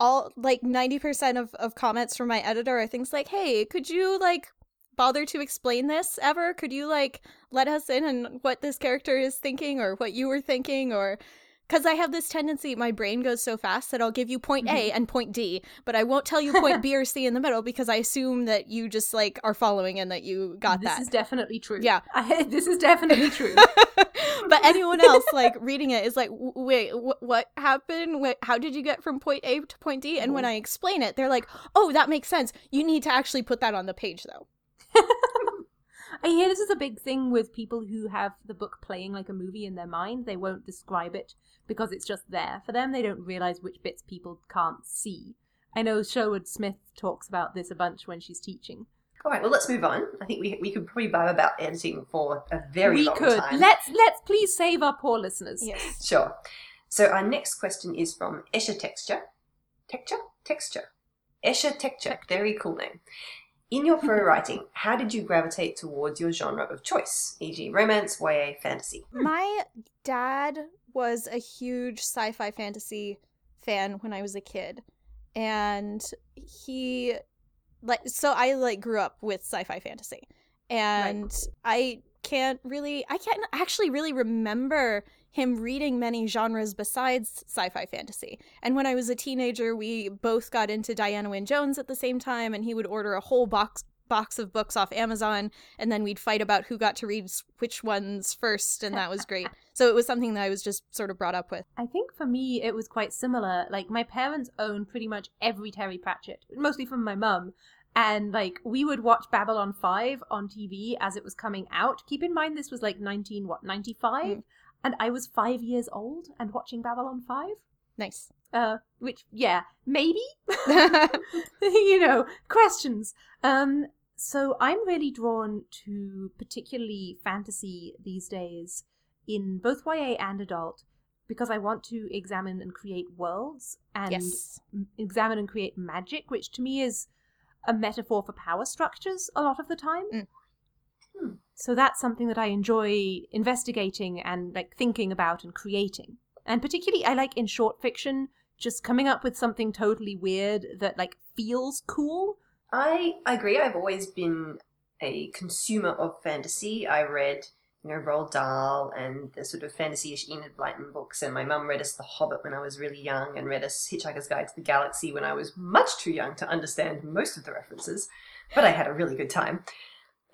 all, like, 90% of comments from my editor are things like, hey, could you, like, bother to explain this ever? Could you, like, let us in on what this character is thinking, or what you were thinking? Or, because I have this tendency, my brain goes so fast that I'll give you point A and point D, but I won't tell you point B or C in the middle, because I assume that you just, like, are following and that you got this. This is definitely true. Yeah. This is definitely true. But anyone else, like, reading it is like, wait, what happened? How did you get from point A to point D? And when I explain it, they're like, oh, that makes sense. You need to actually put that on the page, though. I hear this is a big thing with people who have the book playing like a movie in their mind. They won't describe it because it's just there for them. They don't realize which bits people can't see. I know Sherwood Smith talks about this a bunch when she's teaching. All right, well, let's move on. I think we could probably vibe about editing for a very long time. We could. Let's please save our poor listeners. Yes. Sure. So our next question is from Esha Texture. Esha Texture. Very cool name. In your pro-writing, how did you gravitate towards your genre of choice, e.g. romance, YA, fantasy? My dad was a huge sci-fi fantasy fan when I was a kid. And he, like, so I, like, grew up with sci-fi fantasy. And right. I can't actually really remember him reading many genres besides sci-fi fantasy. And when I was a teenager, we both got into Diana Wynne Jones at the same time, and he would order a whole box of books off Amazon, and then we'd fight about who got to read which ones first, and that was great. So it was something that I was just sort of brought up with. I think for me, it was quite similar. Like, my parents own pretty much every Terry Pratchett, mostly from my mum. And, like, we would watch Babylon 5 on TV as it was coming out. Keep in mind, this was, like, 1995? Mm. And I was 5 years old and watching Babylon 5. Nice. Which, yeah, maybe? You know, questions. So I'm really drawn to particularly fantasy these days in both YA and adult because I want to examine and create worlds and examine and create magic, which to me is a metaphor for power structures a lot of the time. Mm. Hmm. So that's something that I enjoy investigating and like thinking about and creating. And particularly I like in short fiction just coming up with something totally weird that like feels cool. I agree. I've always been a consumer of fantasy. I read, you know, Roald Dahl and the sort of fantasy-ish Enid Blyton books, and my mum read us The Hobbit when I was really young and read us Hitchhiker's Guide to the Galaxy when I was much too young to understand most of the references, but I had a really good time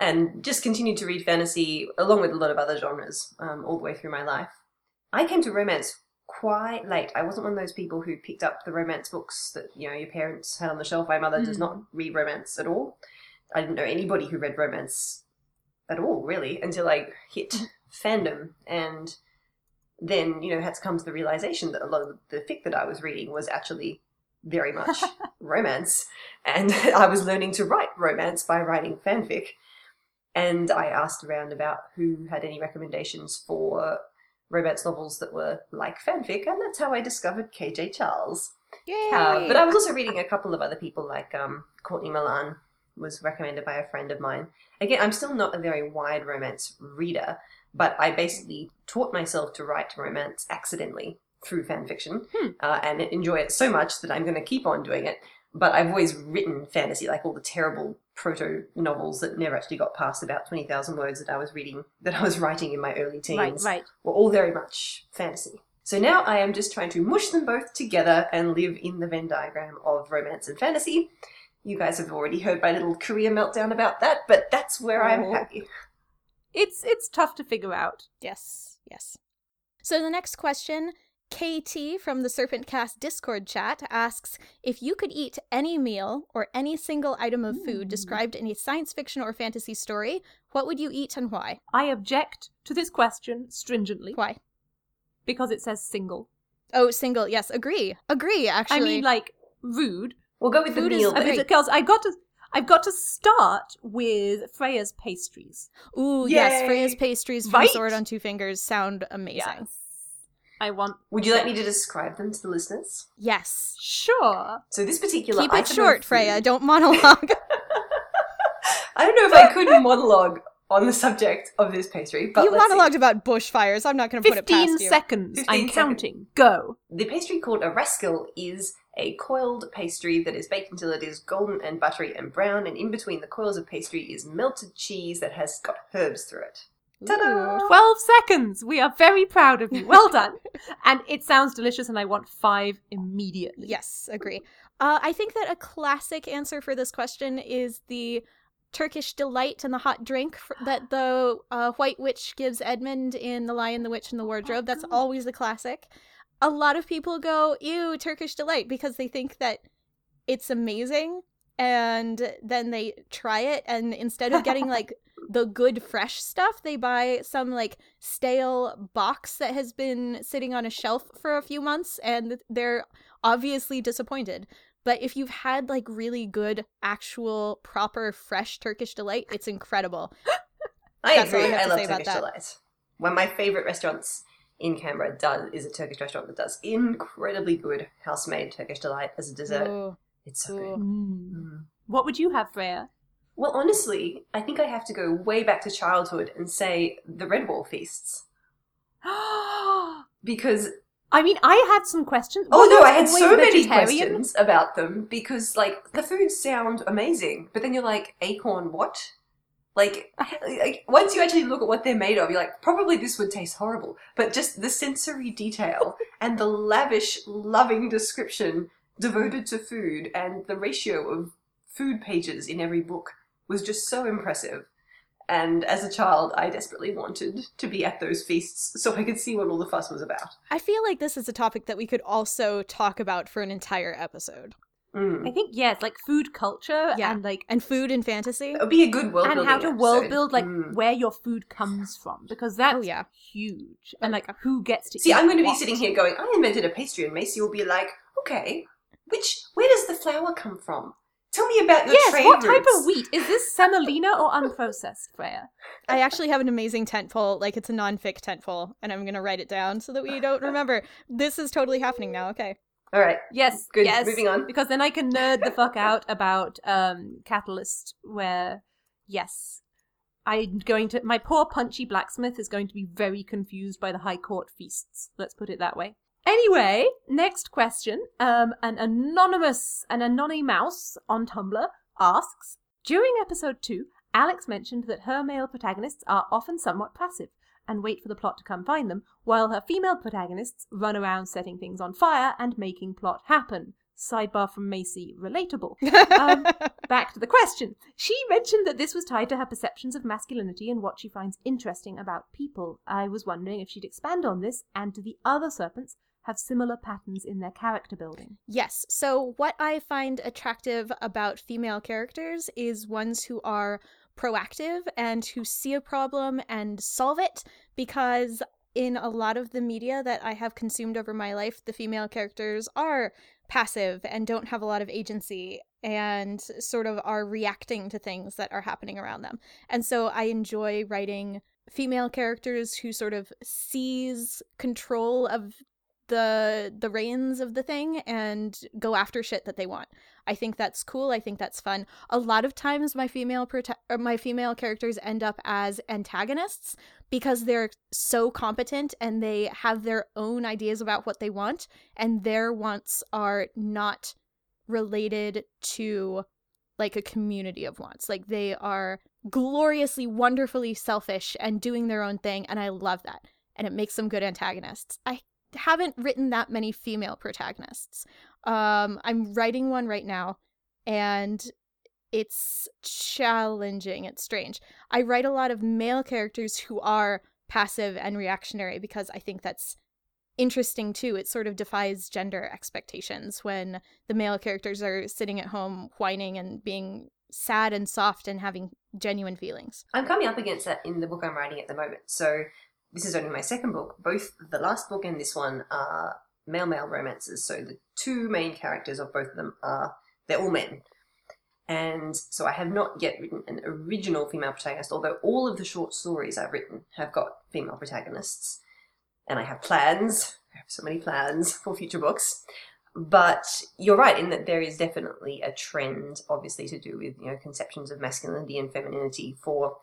and just continued to read fantasy along with a lot of other genres all the way through my life. I came to romance quite late. I wasn't one of those people who picked up the romance books that, you know, your parents had on the shelf. My mother does not read romance at all. I didn't know anybody who read romance at all, really, until I hit fandom. And then, you know, had to come to the realization that a lot of the fic that I was reading was actually very much romance. And I was learning to write romance by writing fanfic. And I asked around about who had any recommendations for romance novels that were like fanfic, and that's how I discovered KJ Charles. Yay! But I was also reading a couple of other people, like Courtney Milan was recommended by a friend of mine. Again, I'm still not a very wide romance reader, but I basically taught myself to write romance accidentally through fanfiction and enjoy it so much that I'm going to keep on doing it. But I've always written fantasy, like all the terrible proto-novels that never actually got past about 20,000 words that I was writing in my early teens, were all very much fantasy. So now I am just trying to mush them both together and live in the Venn diagram of romance and fantasy. You guys have already heard my little career meltdown about that, but that's where I'm happy. It's tough to figure out. Yes, yes. So the next question... KT from the Serpentcast Discord chat asks, if you could eat any meal or any single item of food described in a science fiction or fantasy story, what would you eat and why? I object to this question stringently. Why? Because it says single. Oh, single. Yes, agree, actually. I mean, like, rude. We'll go with food the meal. Because I've got to start with Freya's pastries. Ooh, yay. Yes, Freya's pastries from Sword on Two Fingers sound amazing. Yes. Would you like me to describe them to the listeners? Yes. Sure. So this particular item. Keep it short, Freya. Don't monologue. I don't know if I could monologue on the subject of this pastry, but you monologued about bushfires. I'm not going to put it past you. 15 seconds. I'm counting. Go. The pastry called a rascal is a coiled pastry that is baked until it is golden and buttery and brown, and in between the coils of pastry is melted cheese that has got herbs through it. Ta-da! 12 seconds. We are very proud of you. Well done. And it sounds delicious, and I want 5 immediately. Yes, agree. I think that a classic answer for this question is the Turkish delight and the hot drink that the White Witch gives Edmund in The Lion, the Witch, and the Wardrobe. That's always the classic. A lot of people go, ew, Turkish delight, because they think that it's amazing, and then they try it, and instead of getting, like, the good fresh stuff, they buy some like stale box that has been sitting on a shelf for a few months, and they're obviously disappointed. But if you've had like really good actual proper fresh Turkish delight, it's incredible. I love Turkish delight. One of my favorite restaurants in Canberra is a Turkish restaurant that does incredibly good house-made Turkish delight as a dessert. Ooh. It's so good. Mm. What would you have, Freya? Well, honestly, I think I have to go way back to childhood and say the Redwall feasts. Because... I mean, I had some questions. Oh, no, I had so many questions about them because, like, the food sound amazing, but then you're like, acorn what? Like, once you actually look at what they're made of, you're like, probably this would taste horrible. But just the sensory detail and the lavish, loving description devoted to food and the ratio of food pages in every book was just so impressive. And as a child, I desperately wanted to be at those feasts so I could see what all the fuss was about. I feel like this is a topic that we could also talk about for an entire episode. I think, yes, like food culture and like... And food and fantasy. It would be a good world building and how to world build, like, where your food comes from. Because that's huge. And, like, who gets to eat. I'm going to be sitting here going, I invented a pastry, and Macy will be like, okay, where does the flour come from? Tell me about your trade routes. Yes, what type of wheat? Is this semolina or unprocessed, Freya? I actually have an amazing tentpole. Like, it's a non-fic tentpole, and I'm going to write it down so that we don't remember. This is totally happening now, okay. All right. Yes. Good. Yes. Moving on. Because then I can nerd the fuck out about Catalyst, where, I'm going to... My poor punchy blacksmith is going to be very confused by the High Court feasts. Let's put it that way. Anyway, next question. An anonymous on Tumblr asks, during episode 2, Alex mentioned that her male protagonists are often somewhat passive and wait for the plot to come find them, while her female protagonists run around setting things on fire and making plot happen. Sidebar from Macy, relatable. Back to the question. She mentioned that this was tied to her perceptions of masculinity and what she finds interesting about people. I was wondering if she'd expand on this, and do the other serpents have similar patterns in their character building? Yes. So what I find attractive about female characters is ones who are proactive and who see a problem and solve it, because in a lot of the media that I have consumed over my life, the female characters are passive and don't have a lot of agency and sort of are reacting to things that are happening around them. And so I enjoy writing female characters who sort of seize control of the reins of the thing and go after shit that they want. I think that's cool. I think that's fun. A lot of times my female characters end up as antagonists because they're so competent and they have their own ideas about what they want, and their wants are not related to like a community of wants. Like, they are gloriously, wonderfully selfish and doing their own thing, and I love that. And it makes them good antagonists. I haven't written that many female protagonists. I'm writing one right now, and it's challenging. It's strange. I write a lot of male characters who are passive and reactionary because I think that's interesting too. It sort of defies gender expectations when the male characters are sitting at home whining and being sad and soft and having genuine feelings. I'm coming up against that in the book I'm writing at the moment. So this is only my second book. Both the last book and this one are male romances. So the two main characters of both of them they're all men. And so I have not yet written an original female protagonist, although all of the short stories I've written have got female protagonists. And I have plans. I have so many plans for future books. But you're right in that there is definitely a trend, obviously, to do with, you know, conceptions of masculinity and femininity for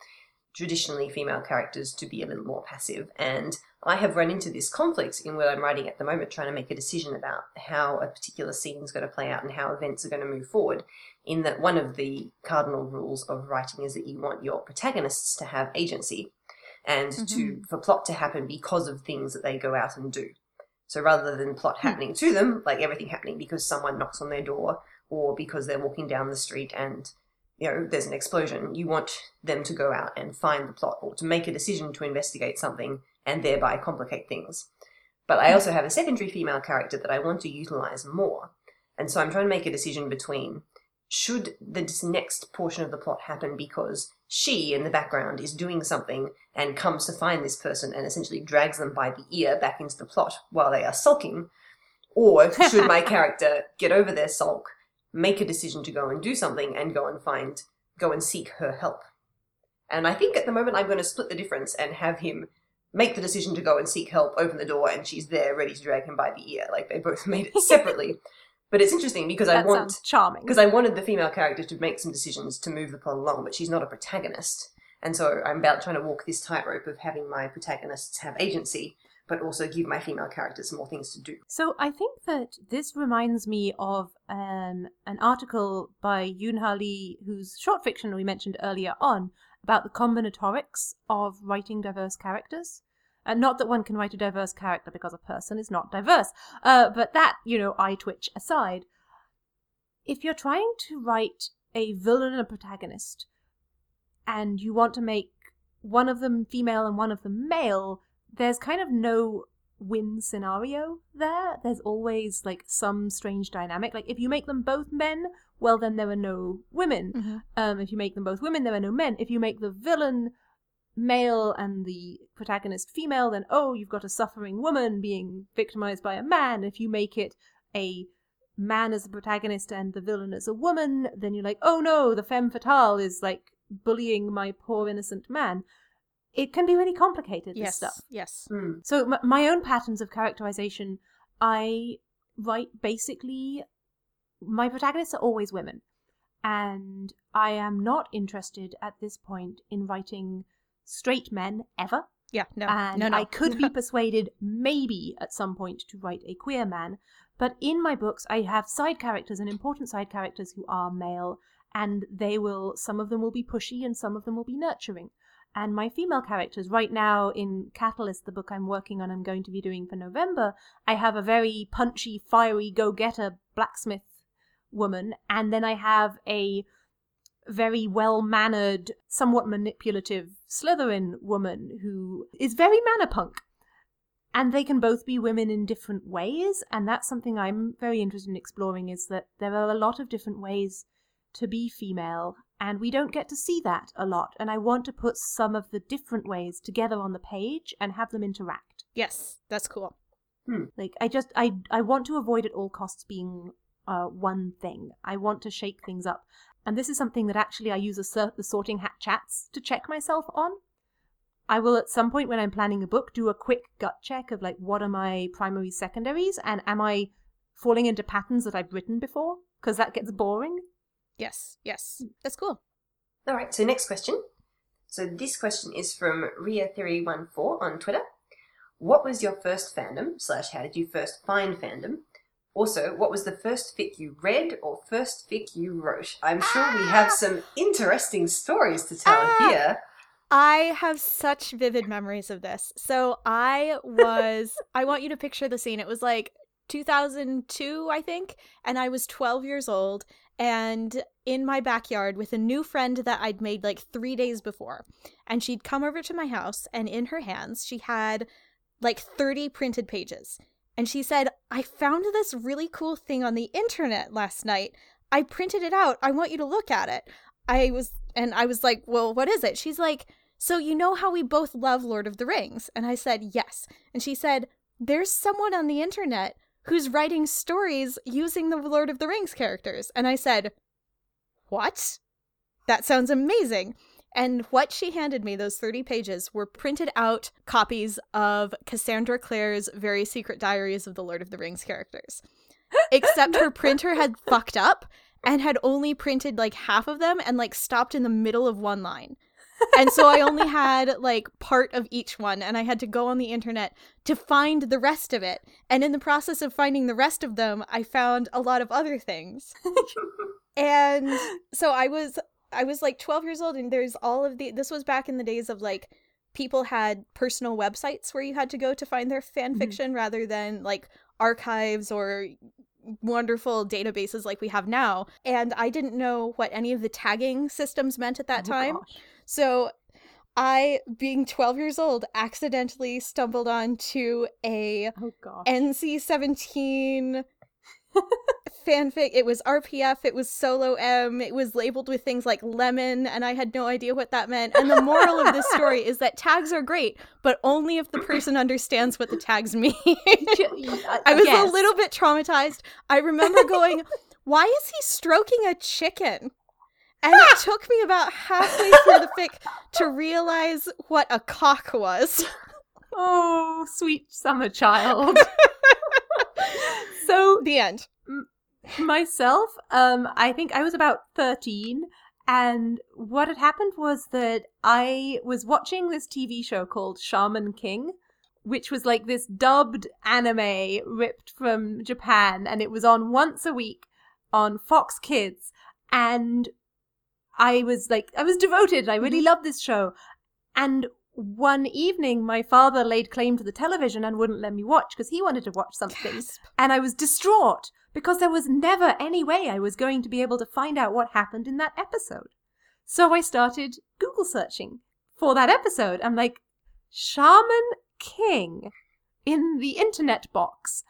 traditionally female characters to be a little more passive. And I have run into this conflict in what I'm writing at the moment, trying to make a decision about how a particular scene is going to play out and how events are going to move forward, in that one of the cardinal rules of writing is that you want your protagonists to have agency and for plot to happen because of things that they go out and do. So rather than plot happening to them, like everything happening because someone knocks on their door or because they're walking down the street and, you know, there's an explosion, you want them to go out and find the plot or to make a decision to investigate something and thereby complicate things. But I also have a secondary female character that I want to utilize more. And so I'm trying to make a decision between, should this next portion of the plot happen because she in the background is doing something and comes to find this person and essentially drags them by the ear back into the plot while they are sulking? Or should my character get over their sulk, make a decision to go and do something and go and seek her help? And I think at the moment I'm going to split the difference and have him make the decision to go and seek help, open the door, and she's there ready to drag him by the ear. Like, they both made it separately. But it's interesting because I wanted the female character to make some decisions to move the plot along, but she's not a protagonist. And so I'm about trying to walk this tightrope of having my protagonists have agency, but also give my female characters more things to do. So I think that this reminds me of an article by Yoon Ha Lee, whose short fiction we mentioned earlier on, about the combinatorics of writing diverse characters. And not that one can write a diverse character because a person is not diverse, but that, you know, eye twitch aside, if you're trying to write a villain and a protagonist, and you want to make one of them female and one of them male, there's kind of no win scenario there. There's always like some strange dynamic. Like if you make them both men, well then there are no women. Mm-hmm. If you make them both women, there are no men. If you make the villain male and the protagonist female, then oh, you've got a suffering woman being victimized by a man. If you make it a man as the protagonist and the villain as a woman, then you're like, oh no, the femme fatale is like bullying my poor innocent man. It can be really complicated, this stuff. Yes, yes. Mm. So my own patterns of characterization, I write basically, my protagonists are always women. And I am not interested at this point in writing straight men ever. Yeah, no. And no. I could be persuaded maybe at some point to write a queer man. But in my books, I have side characters and important side characters who are male. And they will, some of them will be pushy and some of them will be nurturing. And my female characters, right now in Catalyst, the book I'm working on, I'm going to be doing for November, I have a very punchy, fiery, go-getter blacksmith woman. And then I have a very well-mannered, somewhat manipulative Slytherin woman who is very manapunk. And they can both be women in different ways. And that's something I'm very interested in exploring, is that there are a lot of different ways to be female, and we don't get to see that a lot. And I want to put some of the different ways together on the page and have them interact. Yes, that's cool. Hmm. Like, I want to avoid at all costs being one thing. I want to shake things up. And this is something that actually I use the Sorting Hat chats to check myself on. I will at some point when I'm planning a book do a quick gut check of like, what are my primary secondaries? And am I falling into patterns that I've written before? Because that gets boring. Yes, yes. That's cool. All right, so next question. So this question is from Rhea314 on Twitter. What was your first fandom / how did you first find fandom? Also, what was the first fic you read or first fic you wrote? I'm sure we have some interesting stories to tell here. I have such vivid memories of this. So I want you to picture the scene. It was like 2002, I think, and I was 12 years old. And in my backyard with a new friend that I'd made like 3 days before. And she'd come over to my house, and in her hands, she had like 30 printed pages. And she said, I found this really cool thing on the internet last night. I printed it out. I want you to look at it. I was like, well, what is it? She's like, so you know how we both love Lord of the Rings? And I said, yes. And she said, there's someone on the internet who's writing stories using the Lord of the Rings characters. And I said, what? That sounds amazing. And what she handed me, those 30 pages, were printed out copies of Cassandra Clare's Very Secret Diaries of the Lord of the Rings characters. Except her printer had fucked up and had only printed like half of them and like stopped in the middle of one line. And so I only had like part of each one, and I had to go on the internet to find the rest of it. And in the process of finding the rest of them, I found a lot of other things. And so I was like 12 years old, and there's all of this was back in the days of like people had personal websites where you had to go to find their fan fiction rather than like archives or wonderful databases like we have now. And I didn't know what any of the tagging systems meant at that time. Gosh. So I, being 12 years old, accidentally stumbled onto a NC-17 fanfic. It was RPF, it was Solo M, it was labeled with things like lemon, and I had no idea what that meant. And the moral of this story is that tags are great, but only if the person understands what the tags mean. I was a little bit traumatized. I remember going, why is he stroking a chicken? And it took me about halfway through the fic to realize what a cock was. Oh, sweet summer child. So, the end. Myself, I think I was about 13, and what had happened was that I was watching this TV show called Shaman King, which was like this dubbed anime ripped from Japan, and it was on once a week on Fox Kids, and I was devoted. I really loved this show. And one evening, my father laid claim to the television and wouldn't let me watch because he wanted to watch something. Gasp. And I was distraught because there was never any way I was going to be able to find out what happened in that episode. So I started Google searching for that episode. I'm like, Shaman King. in the internet box.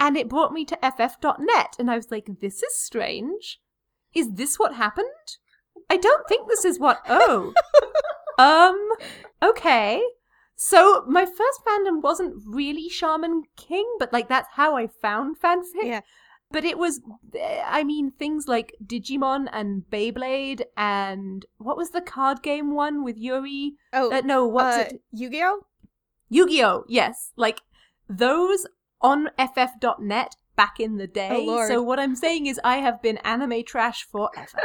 And it brought me to ff.net. And I was like, this is strange. Is this what happened? I don't think this is what... Oh. Okay. So my first fandom wasn't really Shaman King, but like that's how I found fanfic. Yeah. But it was, I mean, things like Digimon and Beyblade and what was the card game one with Yuri? Oh, what's it? Yu-Gi-Oh? Yu-Gi-Oh, yes. Like those on ff.net back in the day. Oh, Lord. So what I'm saying is I have been anime trash forever.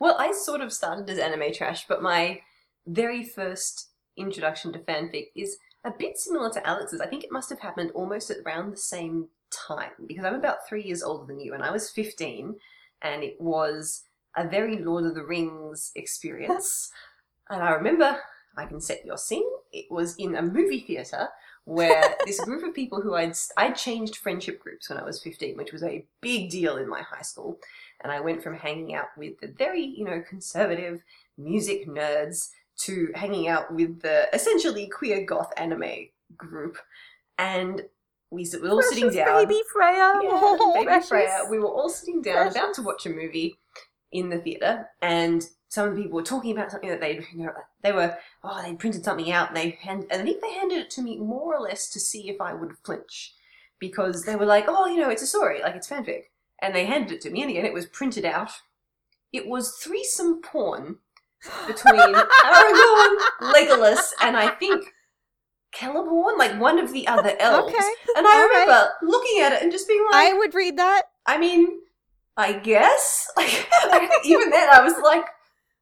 Well, I sort of started as anime trash, but my very first introduction to fanfic is a bit similar to Alex's. I think it must have happened almost around the same time, because I'm about 3 years older than you and I was 15, and it was a very Lord of the Rings experience. And I remember, I can set your scene, it was in a movie theatre where this group of people who I changed friendship groups when I was 15, which was a big deal in my high school, and I went from hanging out with the very, conservative music nerds to hanging out with the essentially queer goth anime group. And we were all sitting down. Baby Freya. Yeah, baby Freya. We were all sitting down, about to watch a movie in the theatre, and some of the people were talking about something that they printed something out, and and I think they handed it to me more or less to see if I would flinch, because they were like, oh, it's a story, like it's fanfic. And they handed it to me, and again, it was printed out. It was threesome porn between Aragorn, Legolas, and I think... Celeborn, like one of the other elves. Okay. And I remember looking at it and just being like... I would read that. I mean, I guess. Like, even then I was like,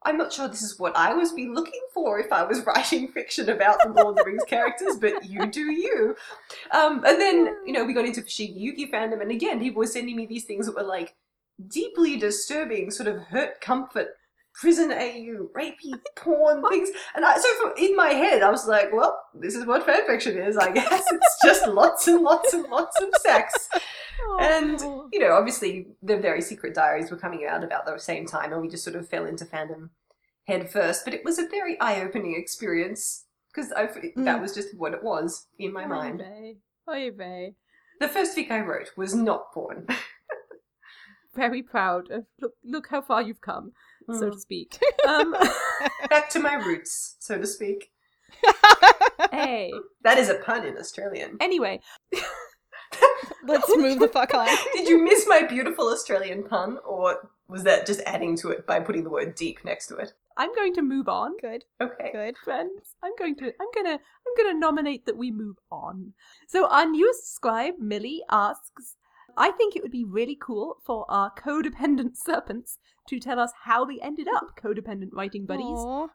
I'm not sure this is what I would be looking for if I was writing fiction about the Lord of the Rings characters, but you do you. And then, we got into Fushigi Yugi fandom, and again, people were sending me these things that were like deeply disturbing, sort of hurt comfort, prison AU, rapey porn things, and in my head I was like, well, this is what fanfiction is, I guess. It's just lots and lots and lots of sex. And obviously the Very Secret Diaries were coming out about the same time, and we just sort of fell into fandom head first. But it was a very eye-opening experience, because that was just what it was in my mind. Oy vey. The first fic I wrote was not porn. Very proud of look how far you've come, so to speak. Back to my roots, so to speak. Hey, that is a pun in Australian. Anyway, let's move the fuck on. Did you miss my beautiful Australian pun, or was that just adding to it by putting the word deep next to it? I'm going to move on. Good. Okay. Good. Friends, I'm going to nominate that we move on. So our new scribe, Millie, asks, I think it would be really cool for our codependent serpents to tell us how they ended up codependent writing buddies. Aww.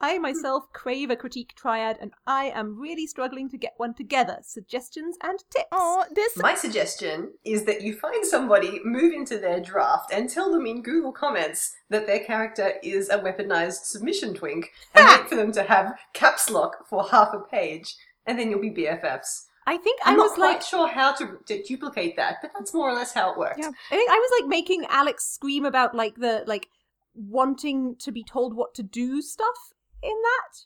I myself crave a critique triad, and I am really struggling to get one together. Suggestions and tips. Aww, my suggestion is that you find somebody, move into their draft, and tell them in Google comments that their character is a weaponized submission twink, and wait for them to have caps lock for half a page, and then you'll be BFFs. I think I'm not quite sure how to duplicate that, but that's more or less how it worked. Yeah. I think I was making Alex scream about the wanting to be told what to do stuff in that.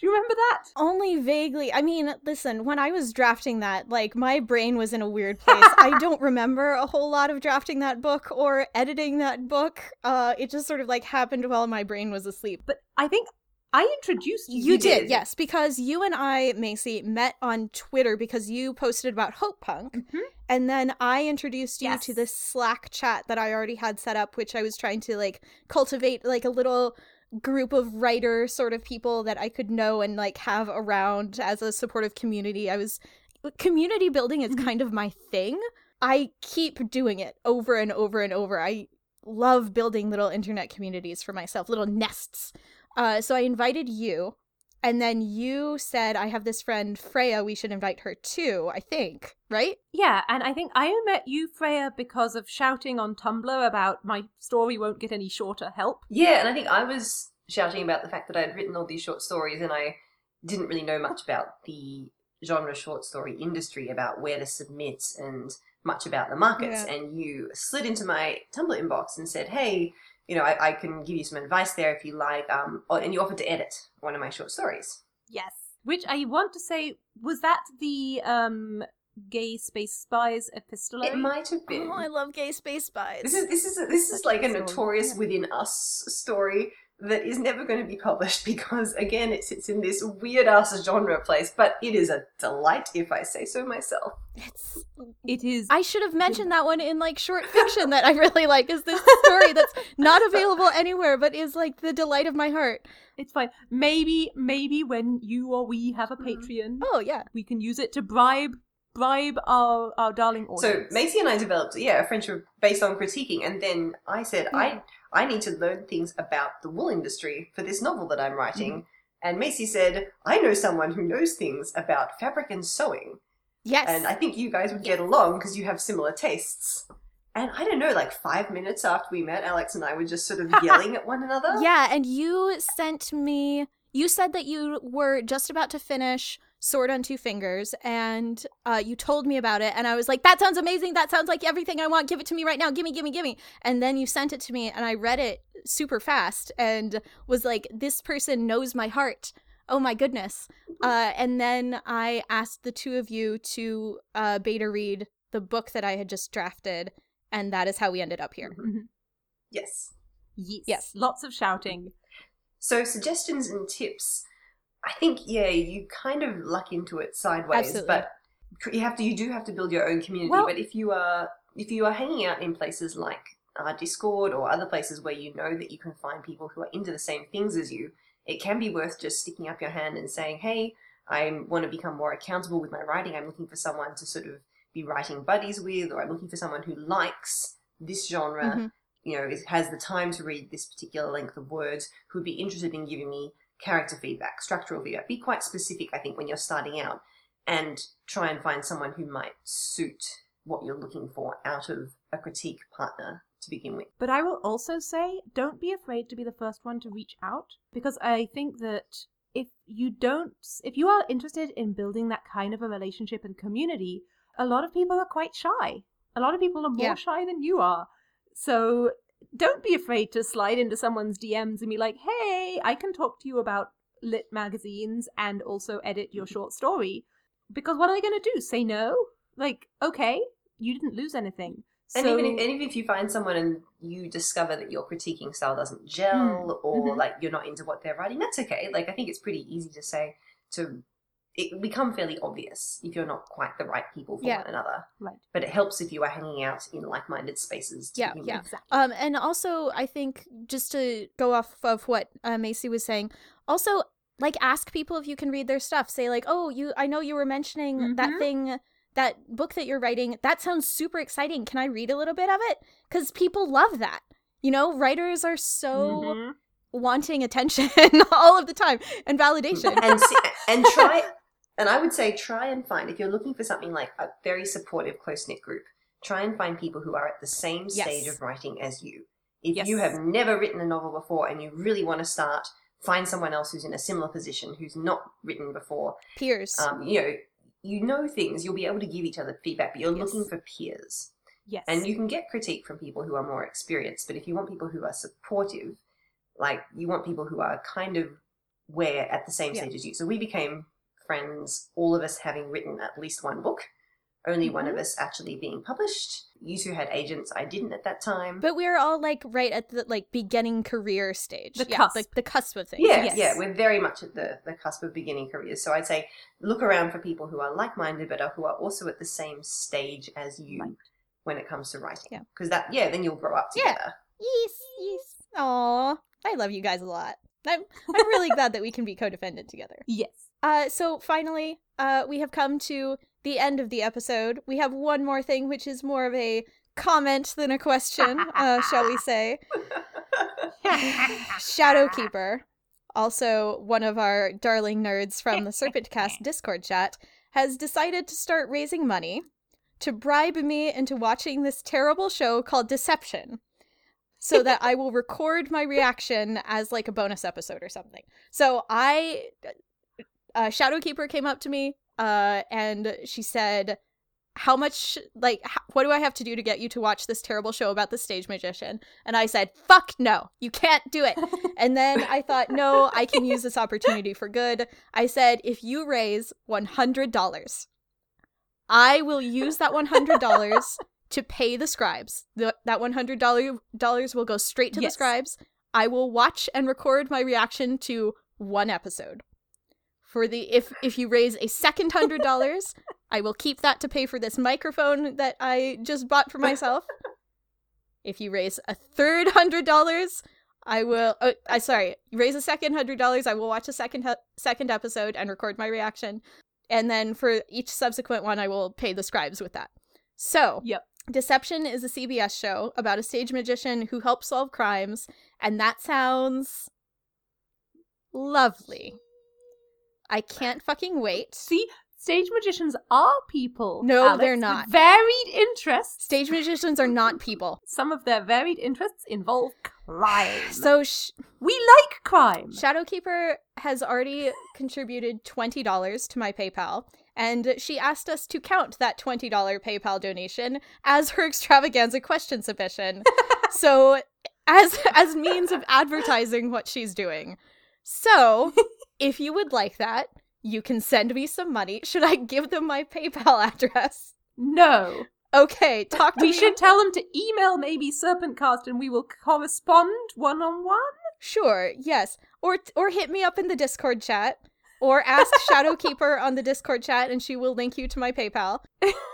Do you remember that? Only vaguely. I mean, listen, when I was drafting that, my brain was in a weird place. I don't remember a whole lot of drafting that book or editing that book. It just sort of happened while my brain was asleep. But I think I introduced you. You did, yes, because you and I, Macy, met on Twitter because you posted about Hope Punk, and then I introduced you to this Slack chat that I already had set up, which I was trying to cultivate a little group of writer sort of people that I could know and have around as a supportive community. Community building is kind of my thing. I keep doing it over and over and over. I love building little internet communities for myself, little nests. So I invited you, and then you said, I have this friend, Freya, we should invite her too, I think, right? Yeah, and I think I met you, Freya, because of shouting on Tumblr about my story won't get any shorter, help. Yeah, and I think I was shouting about the fact that I had written all these short stories, and I didn't really know much about the genre short story industry, about where to submit and much about the markets, and you slid into my Tumblr inbox and said, hey... I can give you some advice there if you like. And you offered to edit one of my short stories. Yes. which I want to say, was that the Gay Space Spies epistolary? It might have been. Oh, I love Gay Space Spies. This is like a notorious Within Us story that is never going to be published because, again, it sits in this weird-ass genre place, but it is a delight, if I say so myself. It is. I should have mentioned that one in, like, short fiction that I really like, is this story that's not available anywhere but is, like, the delight of my heart. It's fine. Maybe when you or we have a Patreon, oh, yeah, we can use it to bribe our darling audience. So Macy and I developed, a friendship based on critiquing, and then I said, I need to learn things about the wool industry for this novel that I'm writing. Mm-hmm. And Macy said, I know someone who knows things about fabric and sewing. Yes. And I think you guys would get along because you have similar tastes. And I don't know, like 5 minutes after we met, Alex and I were just sort of yelling at one another. Yeah, and you said that you were just about to finish Sword on Two Fingers, and you told me about it, and I was like, that sounds amazing, that sounds like everything I want, give it to me right now, gimme. And then you sent it to me, and I read it super fast, and was like, this person knows my heart, oh my goodness. And then I asked the two of you to beta read the book that I had just drafted, and that is how we ended up here. Mm-hmm. Yes, lots of shouting. So suggestions and tips. I think, you kind of luck into it sideways. Absolutely. But you do have to build your own community. Well, but if you are hanging out in places like Discord or other places where you know that you can find people who are into the same things as you, it can be worth just sticking up your hand and saying, hey, I want to become more accountable with my writing. I'm looking for someone to sort of be writing buddies with, or I'm looking for someone who likes this genre, mm-hmm. It has the time to read this particular length of words, who would be interested in giving me character feedback, structural feedback. Be quite specific, I think, when you're starting out, and try and find someone who might suit what you're looking for out of a critique partner to begin with. But I will also say, don't be afraid to be the first one to reach out, because I think that if you are interested in building that kind of a relationship and community, a lot of people are quite shy. A lot of people are more shy than you are. So don't be afraid to slide into someone's DMs and be like, hey, I can talk to you about lit magazines and also edit your short story. Because what are they going to do? Say no? Like, okay, you didn't lose anything. And so, even if you find someone and you discover that your critiquing style doesn't gel or mm-hmm. like you're not into what they're writing, that's okay. Like, I think it's pretty easy to say to it become fairly obvious if you're not quite the right people for one another. Right. But it helps if you are hanging out in like-minded spaces. Yeah, exactly. And also, I think, just to go off of what Macy was saying, also, like, ask people if you can read their stuff. Say, like, oh, I know you were mentioning mm-hmm. that thing, that book that you're writing. That sounds super exciting. Can I read a little bit of it? Because people love that. Writers are so... Mm-hmm. wanting attention all of the time and validation. and try... And I would say try and find, if you're looking for something like a very supportive, close-knit group, try and find people who are at the same stage of writing as you. If you have never written a novel before and you really want to start, find someone else who's in a similar position, who's not written before. Peers. You know things. You'll be able to give each other feedback, but you're looking for peers. Yes. And you can get critique from people who are more experienced, but if you want people who are supportive, like you want people who are kind of where at the same stage as you. So we became... friends, all of us having written at least one book, only mm-hmm. one of us actually being published. You two had agents, I didn't at that time. But we were all like right at the like beginning career stage. The cusp. Like the cusp of things. Yeah, we're very much at the cusp of beginning careers. So I'd say look around for people who are like-minded but who are also at the same stage as you when it comes to writing. Yeah. Because then you'll grow up together. Yeah. Yes. Aw, I love you guys a lot. I'm really glad that we can be co-defendant together. Yes. So finally, we have come to the end of the episode. We have one more thing, which is more of a comment than a question, shall we say. Shadowkeeper, also one of our darling nerds from the Serpentcast Discord chat, has decided to start raising money to bribe me into watching this terrible show called Deception, so that I will record my reaction as like a bonus episode or something. So Shadowkeeper came up to me and she said, how much, like, what do I have to do to get you to watch this terrible show about the stage magician? And I said, fuck no, you can't do it. And then I thought, no, I can use this opportunity for good. I said, if you raise $100, I will use that $100 to pay the scribes. That $100 will go straight to the scribes. I will watch and record my reaction to one episode. For the if you raise a second $100, I will keep that to pay for this microphone that I just bought for myself. If you raise a third $100, I will. Oh, raise a second $100. I will watch a second episode and record my reaction, and then for each subsequent one, I will pay the scribes with that. So, Deception is a CBS show about a stage magician who helps solve crimes, and that sounds lovely. I can't fucking wait. See, stage magicians are people. No, Alex. They're not. With varied interests. Stage magicians are not people. Some of their varied interests involve crime. So we like crime. Shadowkeeper has already contributed $20 to my PayPal, and she asked us to count that $20 PayPal donation as her extravaganza question submission. So as means of advertising what she's doing. So, if you would like that, you can send me some money. Should I give them my PayPal address? No. Okay, talk to me. We should tell them to email maybe Serpentcast and we will correspond one-on-one? Sure, yes. Or hit me up in the Discord chat. Or ask Shadowkeeper on the Discord chat and she will link you to my PayPal.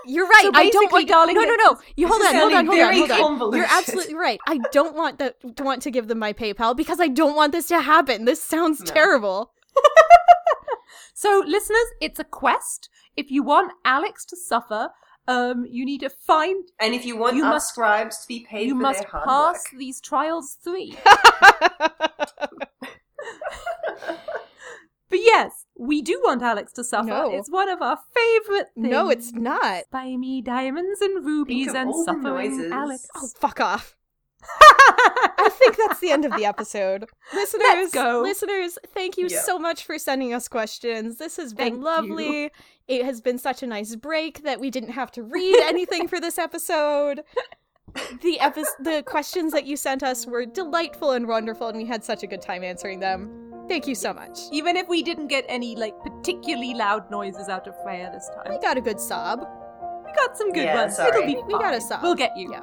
You're right. So I don't want... Darling, no. You hold on. You're absolutely right. I don't want to give them my PayPal because I don't want this to happen. This sounds terrible. So, listeners, it's a quest. If you want Alex to suffer, you need to find... And if you want scribes to be paid for their hard work. You must pass these trials 3. But yes, we do want Alex to suffer. No. It's one of our favorite things. No, it's not. Buy me diamonds and rubies and suffering Alex. Oh, fuck off. I think that's the end of the episode. Listeners, thank you so much for sending us questions. This has been lovely. It has been such a nice break that we didn't have to read anything for this episode. The questions that you sent us were delightful and wonderful, and we had such a good time answering them. Thank you so much. Even if we didn't get any, particularly loud noises out of Freya this time. We got a good sob. We got some good ones. It'll be fine. We got a sob. We'll get you. Yeah.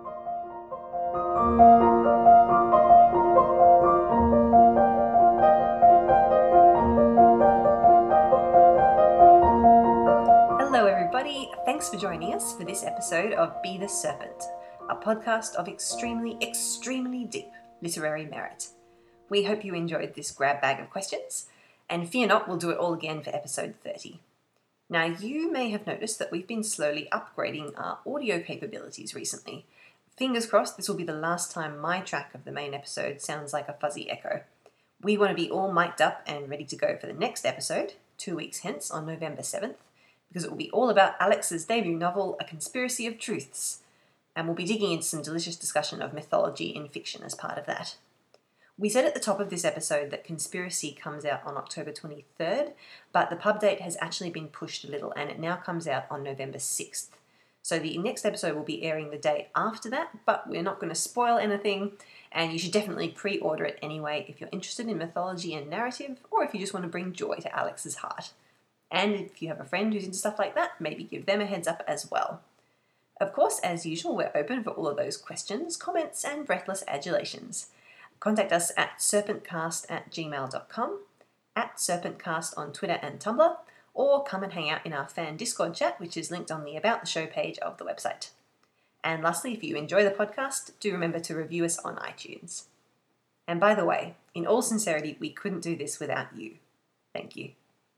Hello, everybody. Thanks for joining us for this episode of Be the Serpent, a podcast of extremely, extremely deep literary merit. We hope you enjoyed this grab bag of questions, and fear not, we'll do it all again for episode 30. Now, you may have noticed that we've been slowly upgrading our audio capabilities recently. Fingers crossed this will be the last time my track of the main episode sounds like a fuzzy echo. We want to be all mic'd up and ready to go for the next episode, 2 weeks hence, on November 7th, because it will be all about Alex's debut novel, A Conspiracy of Truths, and we'll be digging into some delicious discussion of mythology in fiction as part of that. We said at the top of this episode that Conspiracy comes out on October 23rd, but the pub date has actually been pushed a little and it now comes out on November 6th. So the next episode will be airing the day after that, but we're not going to spoil anything, and you should definitely pre-order it anyway if you're interested in mythology and narrative, or if you just want to bring joy to Alex's heart. And if you have a friend who's into stuff like that, maybe give them a heads up as well. Of course, as usual, we're open for all of those questions, comments, and breathless adulations. Contact us at serpentcast@gmail.com, at serpentcast on Twitter and Tumblr, or come and hang out in our fan Discord chat, which is linked on the About the Show page of the website. And lastly, if you enjoy the podcast, do remember to review us on iTunes. And by the way, in all sincerity, we couldn't do this without you. Thank you.